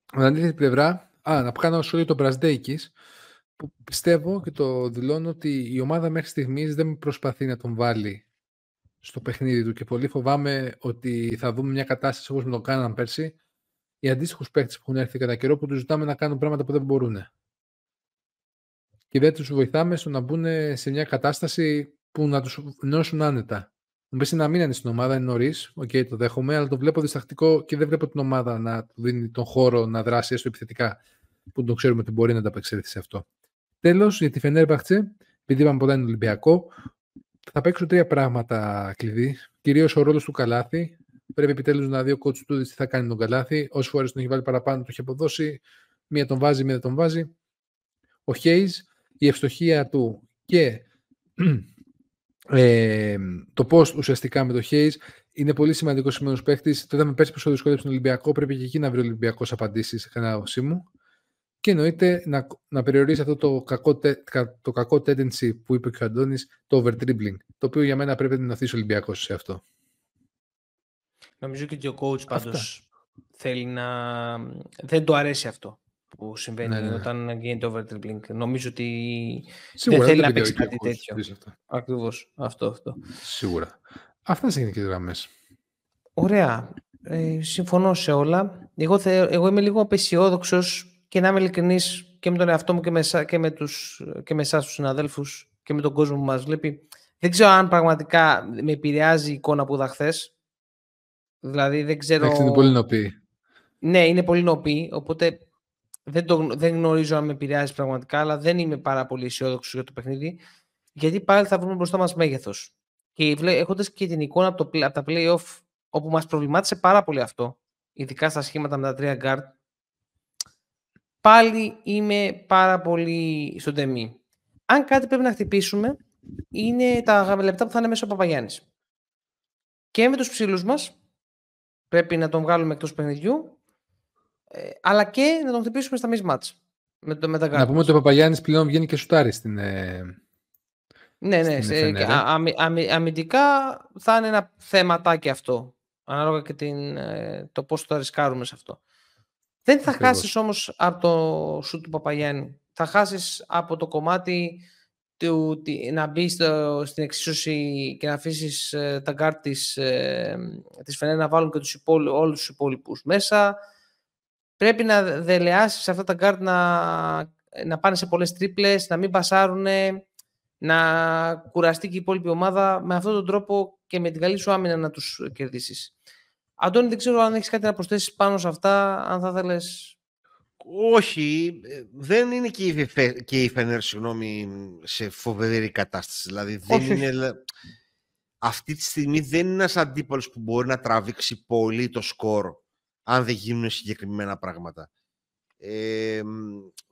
από αντίθετη πλευρά, να κάνω σχόλιο τον Μπρασδέικης, που πιστεύω και το δηλώνω ότι η ομάδα μέχρι στιγμής δεν προσπαθεί να τον βάλει στο παιχνίδι του και πολύ φοβάμαι ότι θα δούμε μια κατάσταση όπως με τον κάναν πέρσι οι αντίστοιχους παίκτες που έχουν έρθει κατά καιρό που τους ζητάμε να κάνουν πράγματα που δεν μπορούν. Και δεν τους βοηθάμε στο να μπουν σε μια κατάσταση που να τους νιώσουν άνετα. Μου πες να μην είναι στην ομάδα, είναι νωρίς, okay, το δέχομαι, αλλά το βλέπω διστακτικό και δεν βλέπω την ομάδα να του δίνει τον χώρο να δράσει έστω επιθετικά, που το ξέρουμε ότι μπορεί να ανταπεξέλθει σε αυτό. Τέλος, για τη Φενέρμπαχτσε, επειδή είπαμε πολλά είναι Ολυμπιακό, θα παίξουν τρία πράγματα κλειδί. Κυρίως ο ρόλος του Καλάθι. Πρέπει επιτέλους να δει ο coach του τι θα κάνει τον Καλάθι. Όσες φορές τον έχει βάλει παραπάνω, του έχει αποδώσει. Μία τον βάζει, μία δεν τον βάζει. Ο Χέις, η ευστοχία του και το post ουσιαστικά με το Χέις είναι πολύ σημαντικό σημείο παίχτη. Το είδαμε πέρσι πόσο δυσκόλεψε τον Ολυμπιακό. Πρέπει και εκεί να βρει ο Ολυμπιακός απαντήσεις, κατά άποψή μου. Και εννοείται να περιορίσει αυτό το κακό tendency που είπε και ο Αντώνης, το over-dribbling, το οποίο για μένα πρέπει να ενωθήσει ο Ολυμπιακός σε αυτό. Νομίζω και ο coach πάντως θέλει να... δεν του αρέσει αυτό που συμβαίνει όταν γίνεται το over-dribbling. Νομίζω ότι σίγουρα, δεν θέλει να παίξει κάτι τέτοιο. Ακριβώς αυτό. Σίγουρα. Αυτά σε γενικές γραμμές. Ωραία. Συμφωνώ σε όλα. Εγώ είμαι λίγο απαισιόδοξος. Και να είμαι ειλικρινής και με τον εαυτό μου και με εσάς τους συναδέλφους και με τον κόσμο που μας βλέπει. Δεν ξέρω αν πραγματικά με επηρεάζει η εικόνα που είδα χθες. Δηλαδή δεν ξέρω... Εντάξει, είναι πολύ νοπή. Ναι, είναι πολύ νοπή, οπότε δεν γνωρίζω αν με επηρεάζει πραγματικά, αλλά δεν είμαι πάρα πολύ αισιόδοξος για το παιχνίδι, γιατί πάλι θα βρούμε μπροστά μας μέγεθος. Και έχοντας και την εικόνα από τα play-off, όπου μας προβλημάτισε πάρα πολύ αυτό, ειδικά στα σχήματα με τα τρία γκάρτ, πάλι είμαι πάρα πολύ στον τεμή. Αν κάτι πρέπει να χτυπήσουμε, είναι τα λεπτά που θα είναι μέσα ο Παπαγιάννης. Και με τους ψήλους μας, πρέπει να τον βγάλουμε εκτός παιχνιδιού, αλλά και να τον χτυπήσουμε στα miss match. Να πούμε ότι ο Παπαγιάννης πλέον βγαίνει και σουτάρει στην... Ναι, αμυντικά θα είναι ένα θέματάκι αυτό, ανάλογα και το πώς θα ρισκάρουμε σε αυτό. Δεν θα χάσεις όμως από το σουτ του Παπαγιάννη. Θα χάσεις από το κομμάτι του να μπει στην εξίσωση και να αφήσεις τα γκάρτ της Φενέρ να βάλουν και όλους τους υπόλοιπους μέσα. Πρέπει να δελεάσεις αυτά τα γκάρτ να πάνε σε πολλές τρίπλες, να μην πασάρουν, να κουραστεί και η υπόλοιπη ομάδα. Με αυτόν τον τρόπο και με την καλή σου άμυνα να τους κερδίσεις. Αντώνη, δεν ξέρω αν έχεις κάτι να προσθέσεις πάνω σε αυτά, αν θα θέλεις... Όχι, δεν είναι και η Φενέρ, συγγνώμη, σε φοβερή κατάσταση. Δηλαδή, αυτή τη στιγμή δεν είναι ένας αντίπαλος που μπορεί να τραβήξει πολύ το σκορ, αν δεν γίνουν συγκεκριμένα πράγματα.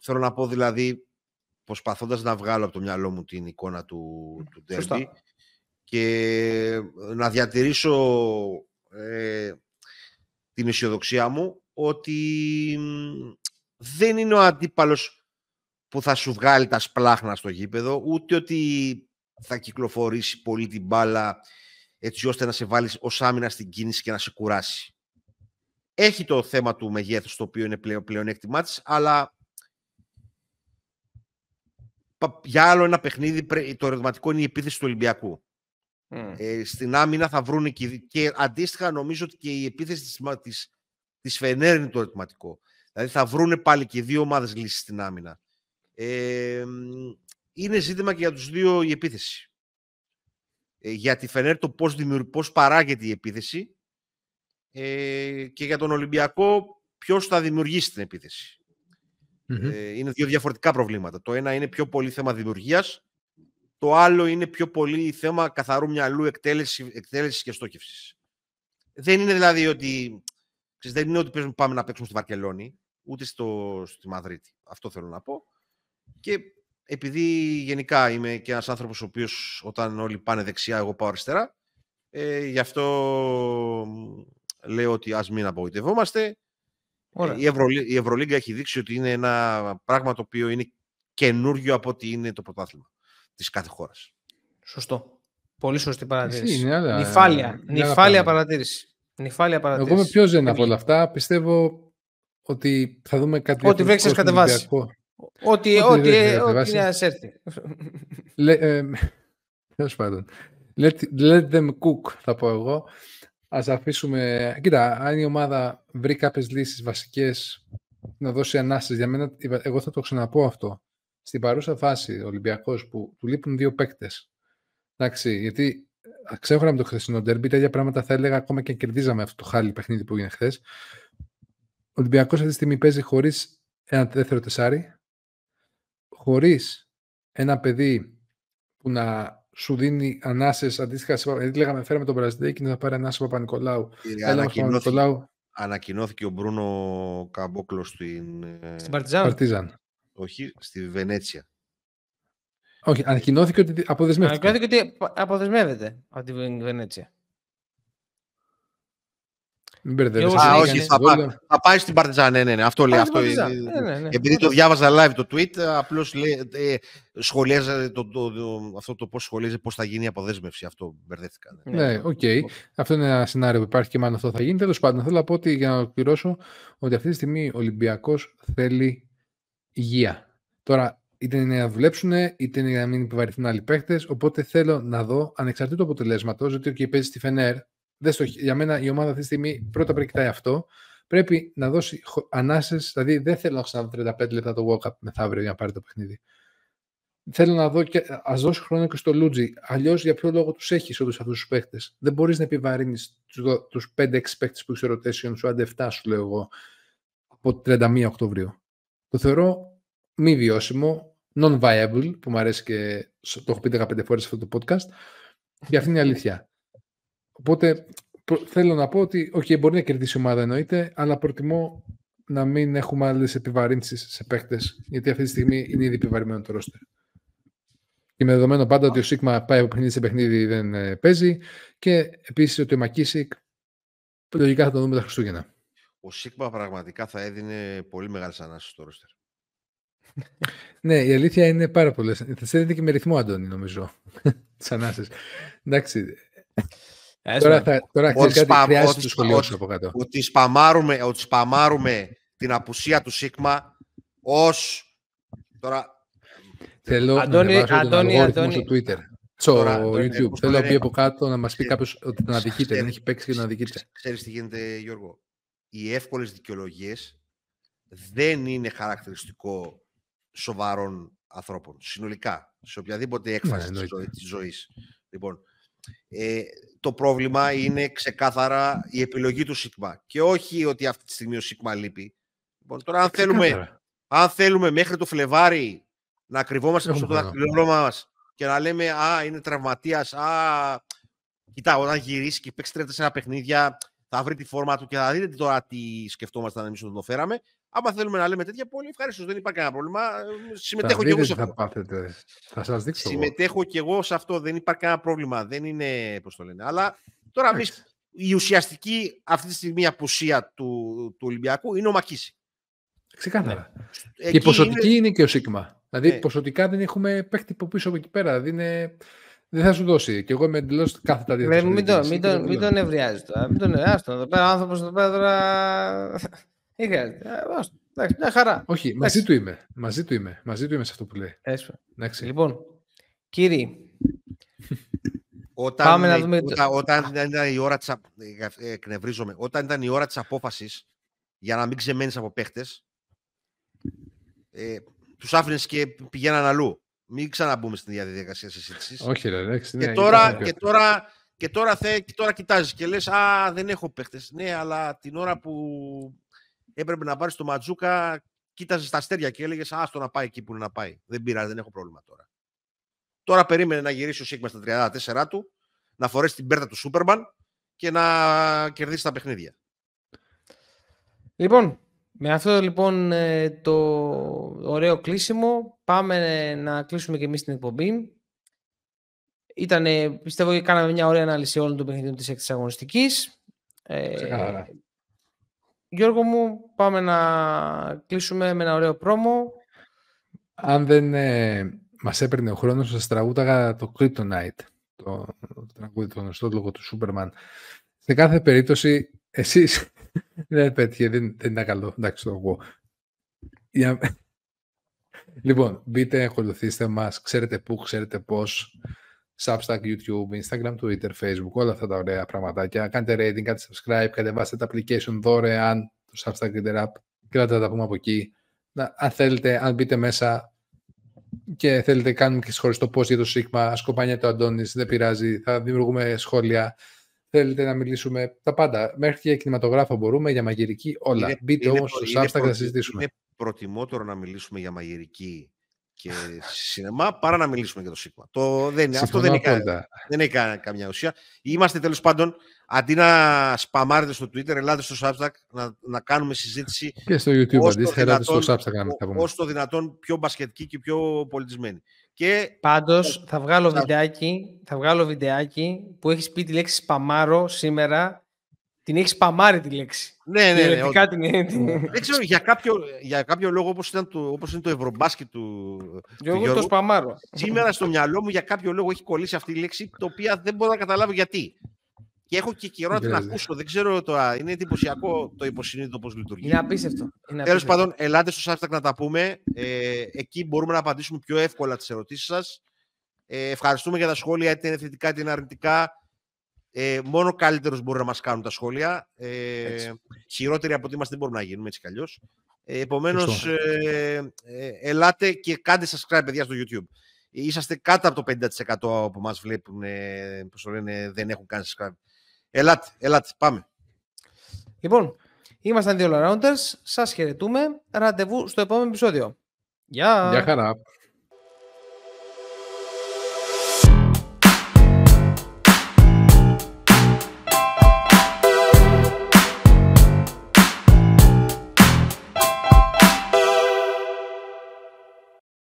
Θέλω να πω, δηλαδή, προσπαθώντας να βγάλω από το μυαλό μου την εικόνα του ντέρμπι και να διατηρήσω... την αισιοδοξία μου ότι δεν είναι ο αντίπαλος που θα σου βγάλει τα σπλάχνα στο γήπεδο, ούτε ότι θα κυκλοφορήσει πολύ την μπάλα έτσι ώστε να σε βάλει ως άμυνα στην κίνηση και να σε κουράσει. Έχει το θέμα του μεγέθους, το οποίο είναι πλεονέκτημά της, αλλά για άλλο ένα παιχνίδι το ερωτηματικό είναι η επίθεση του Ολυμπιακού. Στην άμυνα θα βρουν και αντίστοιχα νομίζω ότι και η επίθεση της Φενέρ είναι το ερωτηματικό. Δηλαδή θα βρουν πάλι και δύο ομάδες λύσεις στην άμυνα. Είναι ζήτημα και για τους δύο η επίθεση. Για τη Φενέρ το πώς παράγεται η επίθεση και για τον Ολυμπιακό ποιος θα δημιουργήσει την επίθεση. Είναι δύο διαφορετικά προβλήματα. Το ένα είναι πιο πολύ θέμα δημιουργίας. Το άλλο είναι πιο πολύ θέμα καθαρού μυαλού, εκτέλεσης και στόχευσης. Δεν είναι δηλαδή ότι, πάμε να παίξουμε στη Βαρκελόνη, ούτε στη Μαδρίτη. Αυτό θέλω να πω. Και επειδή γενικά είμαι και ένας άνθρωπος ο οποίος όταν όλοι πάνε δεξιά, εγώ πάω αριστερά, γι' αυτό λέω ότι ας μην απογοητευόμαστε. Η Ευρωλίγκα έχει δείξει ότι είναι ένα πράγμα το οποίο είναι καινούριο από ότι είναι το πρωτάθλημα της κάθε χώρας. Σωστό. Πολύ σωστή παρατήρηση. Νυφάλια παρατήρηση. Εγώ είμαι πιο ζεν από όλα αυτά. Πιστεύω ότι θα δούμε κάτι. Ό,τι βρέξει κατεβάσει. Ό,τι να σε έρθει. Τέλος πάντων. Let them cook, θα πω εγώ. Ας αφήσουμε. Κοίτα, αν η ομάδα βρει κάποιες λύσεις βασικές να δώσει ανάσες, για μένα, εγώ θα το ξαναπώ αυτό. Στην παρούσα φάση, ο Ολυμπιακός που του λείπουν δύο παίκτες. Εντάξει, γιατί ξέχωρα με το χθεσινό ντέρμπι, τα ίδια πράγματα θα έλεγα ακόμα και κερδίζαμε αυτό το χάλι παιχνίδι που έγινε χθες. Ο Ολυμπιακός αυτή τη στιγμή παίζει χωρίς ένα δεύτερο τεσάρι, χωρίς ένα παιδί που να σου δίνει ανάσες αντίστοιχα. Δηλαδή, λέγαμε, φέραμε τον Μπραζδέκη να πάρει ανάσα Παπα-Νικολάου. Ανακοινώθηκε ο Μπρούνο Καμπόκλος στην Παρτιζάν. Όχι, στη Βενέτσια. Όχι, ανακοινώθηκε ότι αποδεσμεύεται. Από τη Βενέτσια. Όχι, θα πάει στην Παρτιζάν. Ναι, αυτό λέει. Επειδή το διάβαζα live το tweet, απλώς σχολιάζεται αυτό το πώς σχολιάζει, πώς θα γίνει η αποδέσμευση. Αυτό μπερδεύτηκα. Ναι, οκ. Αυτό είναι ένα σενάριο που υπάρχει και μάλλον αυτό θα γίνει. Τέλος πάντων, θέλω να πω ότι για να ολοκληρώσω ότι αυτή τη στιγμή ο Ολυμπιακός θέλει υγεία. Τώρα, είτε είναι να δουλέψουν, είτε είναι να μην επιβαρυνθούν άλλοι παίκτες. Οπότε θέλω να δω ανεξαρτήτως του αποτελέσματος ότι και παίζει στη Φενέρ. Για μένα η ομάδα αυτή τη στιγμή πρώτα πρέπει να κοιτάει αυτό. Πρέπει να δώσει ανάσες. Δηλαδή δεν θέλω να ξαναδώ 35 λεπτά το walk-up μεθαύριο για να πάρει το παιχνίδι. Θέλω να δω και ας δώσει χρόνο και στο Λούτζι. Αλλιώς για ποιο λόγο τους έχεις όλους αυτούς τους παίκτες. Δεν μπορείς να επιβαρύνεις τους 5-6 παίκτες που έχεις rotation σου, άντε 7 σου λέω εγώ, από 31 Οκτωβρίου. Το θεωρώ μη βιώσιμο. Non-viable, που μου αρέσει και το έχω πει 15 φορές σε αυτό το podcast, για αυτήν είναι η αλήθεια. Οπότε θέλω να πω ότι μπορεί να κερδίσει η ομάδα εννοείται, αλλά προτιμώ να μην έχουμε άλλες επιβαρύνσεις σε παίκτες, γιατί αυτή τη στιγμή είναι ήδη επιβαρημένο το roster. Και με δεδομένο πάντα ότι ο Σίγμα πάει από παιχνίδι σε παιχνίδι, δεν παίζει, και επίσης ότι ο Μακίσικ λογικά θα τον δούμε τα Χριστούγεννα. Ο Σίγμα πραγματικά θα έδινε πολύ μεγάλες ανάσεις στο roster. Ναι, η αλήθεια είναι πάρα πολλές. Θα σε δείτε και με ρυθμό, Αντώνη, νομίζω. Τις ανάσες. Εντάξει. Τώρα ξέρεις κάτι, χρειάζεται τους σχολιώσεις από κάτω. Ότι σπαμάρουμε την απουσία του Σίγμα ως... Τώρα... Θέλω να ανεβάσω τον αλγόριθμο στο Twitter. Στο YouTube. Θέλω να πει από κάτω να μας πει κάποιος ότι τον αδικείται. Δεν έχει παίξει και τον αδικείται. Ξέρεις τι γίνεται, Γιώργο. Οι εύκολες δικαιολογίες δεν είναι χαρακτηριστικό σοβαρών ανθρώπων, συνολικά, σε οποιαδήποτε έκφαση της ζωής. Λοιπόν, το πρόβλημα είναι ξεκάθαρα η επιλογή του Σίγμα και όχι ότι αυτή τη στιγμή ο Σίγμα λείπει. Λοιπόν, τώρα αν θέλουμε μέχρι το Φλεβάρι να κρυβόμαστε στο δαχτυλό μας και να λέμε «Α, είναι τραυματίας, α...» Κοιτά, όταν γυρίσει και παίξει 3-4 παιχνίδια θα βρει τη φόρμα του και θα δείτε τώρα τι σκεφτόμασταν εμείς όταν το φέραμε. Άμα θέλουμε να λέμε τέτοια, πολύ ευχαριστώ. Δεν υπάρχει κανένα πρόβλημα. Συμμετέχω και εγώ σε αυτό. Θα σας δείξω. Συμμετέχω και εγώ σε αυτό. Δεν υπάρχει κανένα πρόβλημα. Δεν είναι, πώς το λένε. Αλλά τώρα εμείς, η ουσιαστική αυτή τη στιγμή απουσία του Ολυμπιακού είναι ο Μακίση. Ξεκάθαρα. Ναι. Και η ποσοτική είναι και ο Σίγμα. Δηλαδή, ποσοτικά δεν έχουμε παίχτη από πίσω από εκεί πέρα. Δηλαδή είναι... Δεν θα σου δώσει. Και εγώ είμαι εντελώς κάθετα αντίθετο. Μην τον ευριάζει τώρα. Μην τον ευριάζει τώρα. Άνθρωπο εδώ πέρα. Μια χαρά. Όχι, μαζί του είμαι σε αυτό που λέει. Λοιπόν, κύριοι, όταν ήταν η ώρα της απόφασης για να μην ξεμένεις από παίχτες, τους άφηνες και πηγαίναν αλλού. Μην ξαναμπούμε στην διαδικασία συζήτησης. Όχι, εντάξει. Και τώρα κοιτάζεις και λες, α, δεν έχω παίχτες. Ναι, αλλά την ώρα που έπρεπε να πάρεις το Ματζούκα, κοίταζες τα αστέρια και έλεγες «Άστο να πάει εκεί που είναι να πάει. Δεν πειράζει, δεν έχω πρόβλημα τώρα». Τώρα περίμενε να γυρίσει ο Σίγμα στα 34 του, να φορέσει την πέρτα του Σούπερμαν και να κερδίσει τα παιχνίδια. Λοιπόν, με αυτό λοιπόν το ωραίο κλείσιμο, πάμε να κλείσουμε και εμείς την εκπομπή. Πιστεύω ότι κάναμε μια ωραία ανάλυση όλων των παιχνιδιών της 6ης αγωνιστικής. Γιώργο μου, πάμε να κλείσουμε με ένα ωραίο πρόμο. Αν δεν μας έπαιρνε ο χρόνος, σας τραγούταγα το Kryptonite, το τραγούδι, το γνωστό λόγο του Σούπερμαν. Σε κάθε περίπτωση, εσείς δεν πέτυχε, δεν ήταν καλό. Εντάξει, το ακούω. Λοιπόν, μπείτε, ακολουθήστε μας, ξέρετε πού, ξέρετε πώς. Substack, YouTube, Instagram, Twitter, Facebook, όλα αυτά τα ωραία πραγματάκια. Κάντε rating, κάντε subscribe, κατεβάστε τα application δωρεάν, το Substack Reader App, και θα τα πούμε από εκεί. Αν θέλετε, αν μπείτε μέσα και θέλετε, κάνουμε και σχολιστό post για το Sigma, σκοπάνιαται ο Αντώνης, δεν πειράζει, θα δημιουργούμε σχόλια. Θέλετε να μιλήσουμε τα πάντα. Μέχρι και κινηματογράφο μπορούμε, για μαγειρική, όλα. Μπείτε όμως στο Substack και θα συζητήσουμε. Είναι προτιμότερο να μιλήσουμε για μαγειρική και σινεμά, παρά να μιλήσουμε για το Sigma. Αυτό δεν έχει καμιά ουσία. Είμαστε τέλος πάντων, αντί να σπαμάρετε στο Twitter, ελάτε στο Substack να κάνουμε συζήτηση. Και στο YouTube, αντίστοιχα, ελάτε στο Substack να τα πούμε. Όσο το δυνατόν πιο μπασκετική και πιο πολιτισμένη. Και... Πάντως, θα βγάλω βιντεάκι που έχεις πει τη λέξη σπαμάρω σήμερα. Την έχεις σπαμάρει τη λέξη. Ναι. Δεν ξέρω, για κάποιο λόγο, όπως είναι το ευρωμπάσκετ του Γιώργου, το σπαμάρω. Σήμερα στο μυαλό μου, για κάποιο λόγο, έχει κολλήσει αυτή η λέξη, την οποία δεν μπορώ να καταλάβω γιατί. Και έχω και καιρό να την ακούσω. Δεν ξέρω τώρα. Είναι εντυπωσιακό το υποσυνείδητο πώς λειτουργεί. Είναι απίστευτο. Τέλος πάντων, ελάτε στο Substack να τα πούμε. Εκεί μπορούμε να απαντήσουμε πιο εύκολα τις ερωτήσεις σας. Ευχαριστούμε για τα σχόλια, είτε είναι θετικά είτε είναι αρνητικά. Μόνο καλύτερος μπορεί να μας κάνουν τα σχόλια. Χειρότεροι από ότι είμαστε δεν μπορούμε να γίνουμε έτσι κι αλλιώς. Επομένως, ελάτε και κάντε subscribe, παιδιά, στο YouTube. Είσαστε κάτω από το 50% που μας βλέπουν, πώς το λένε, δεν έχουν κάνει subscribe. Ελάτε, πάμε. Λοιπόν, ήμασταν δύο All Rounders. Σας χαιρετούμε. Ραντεβού στο επόμενο επεισόδιο. Γεια χαρά.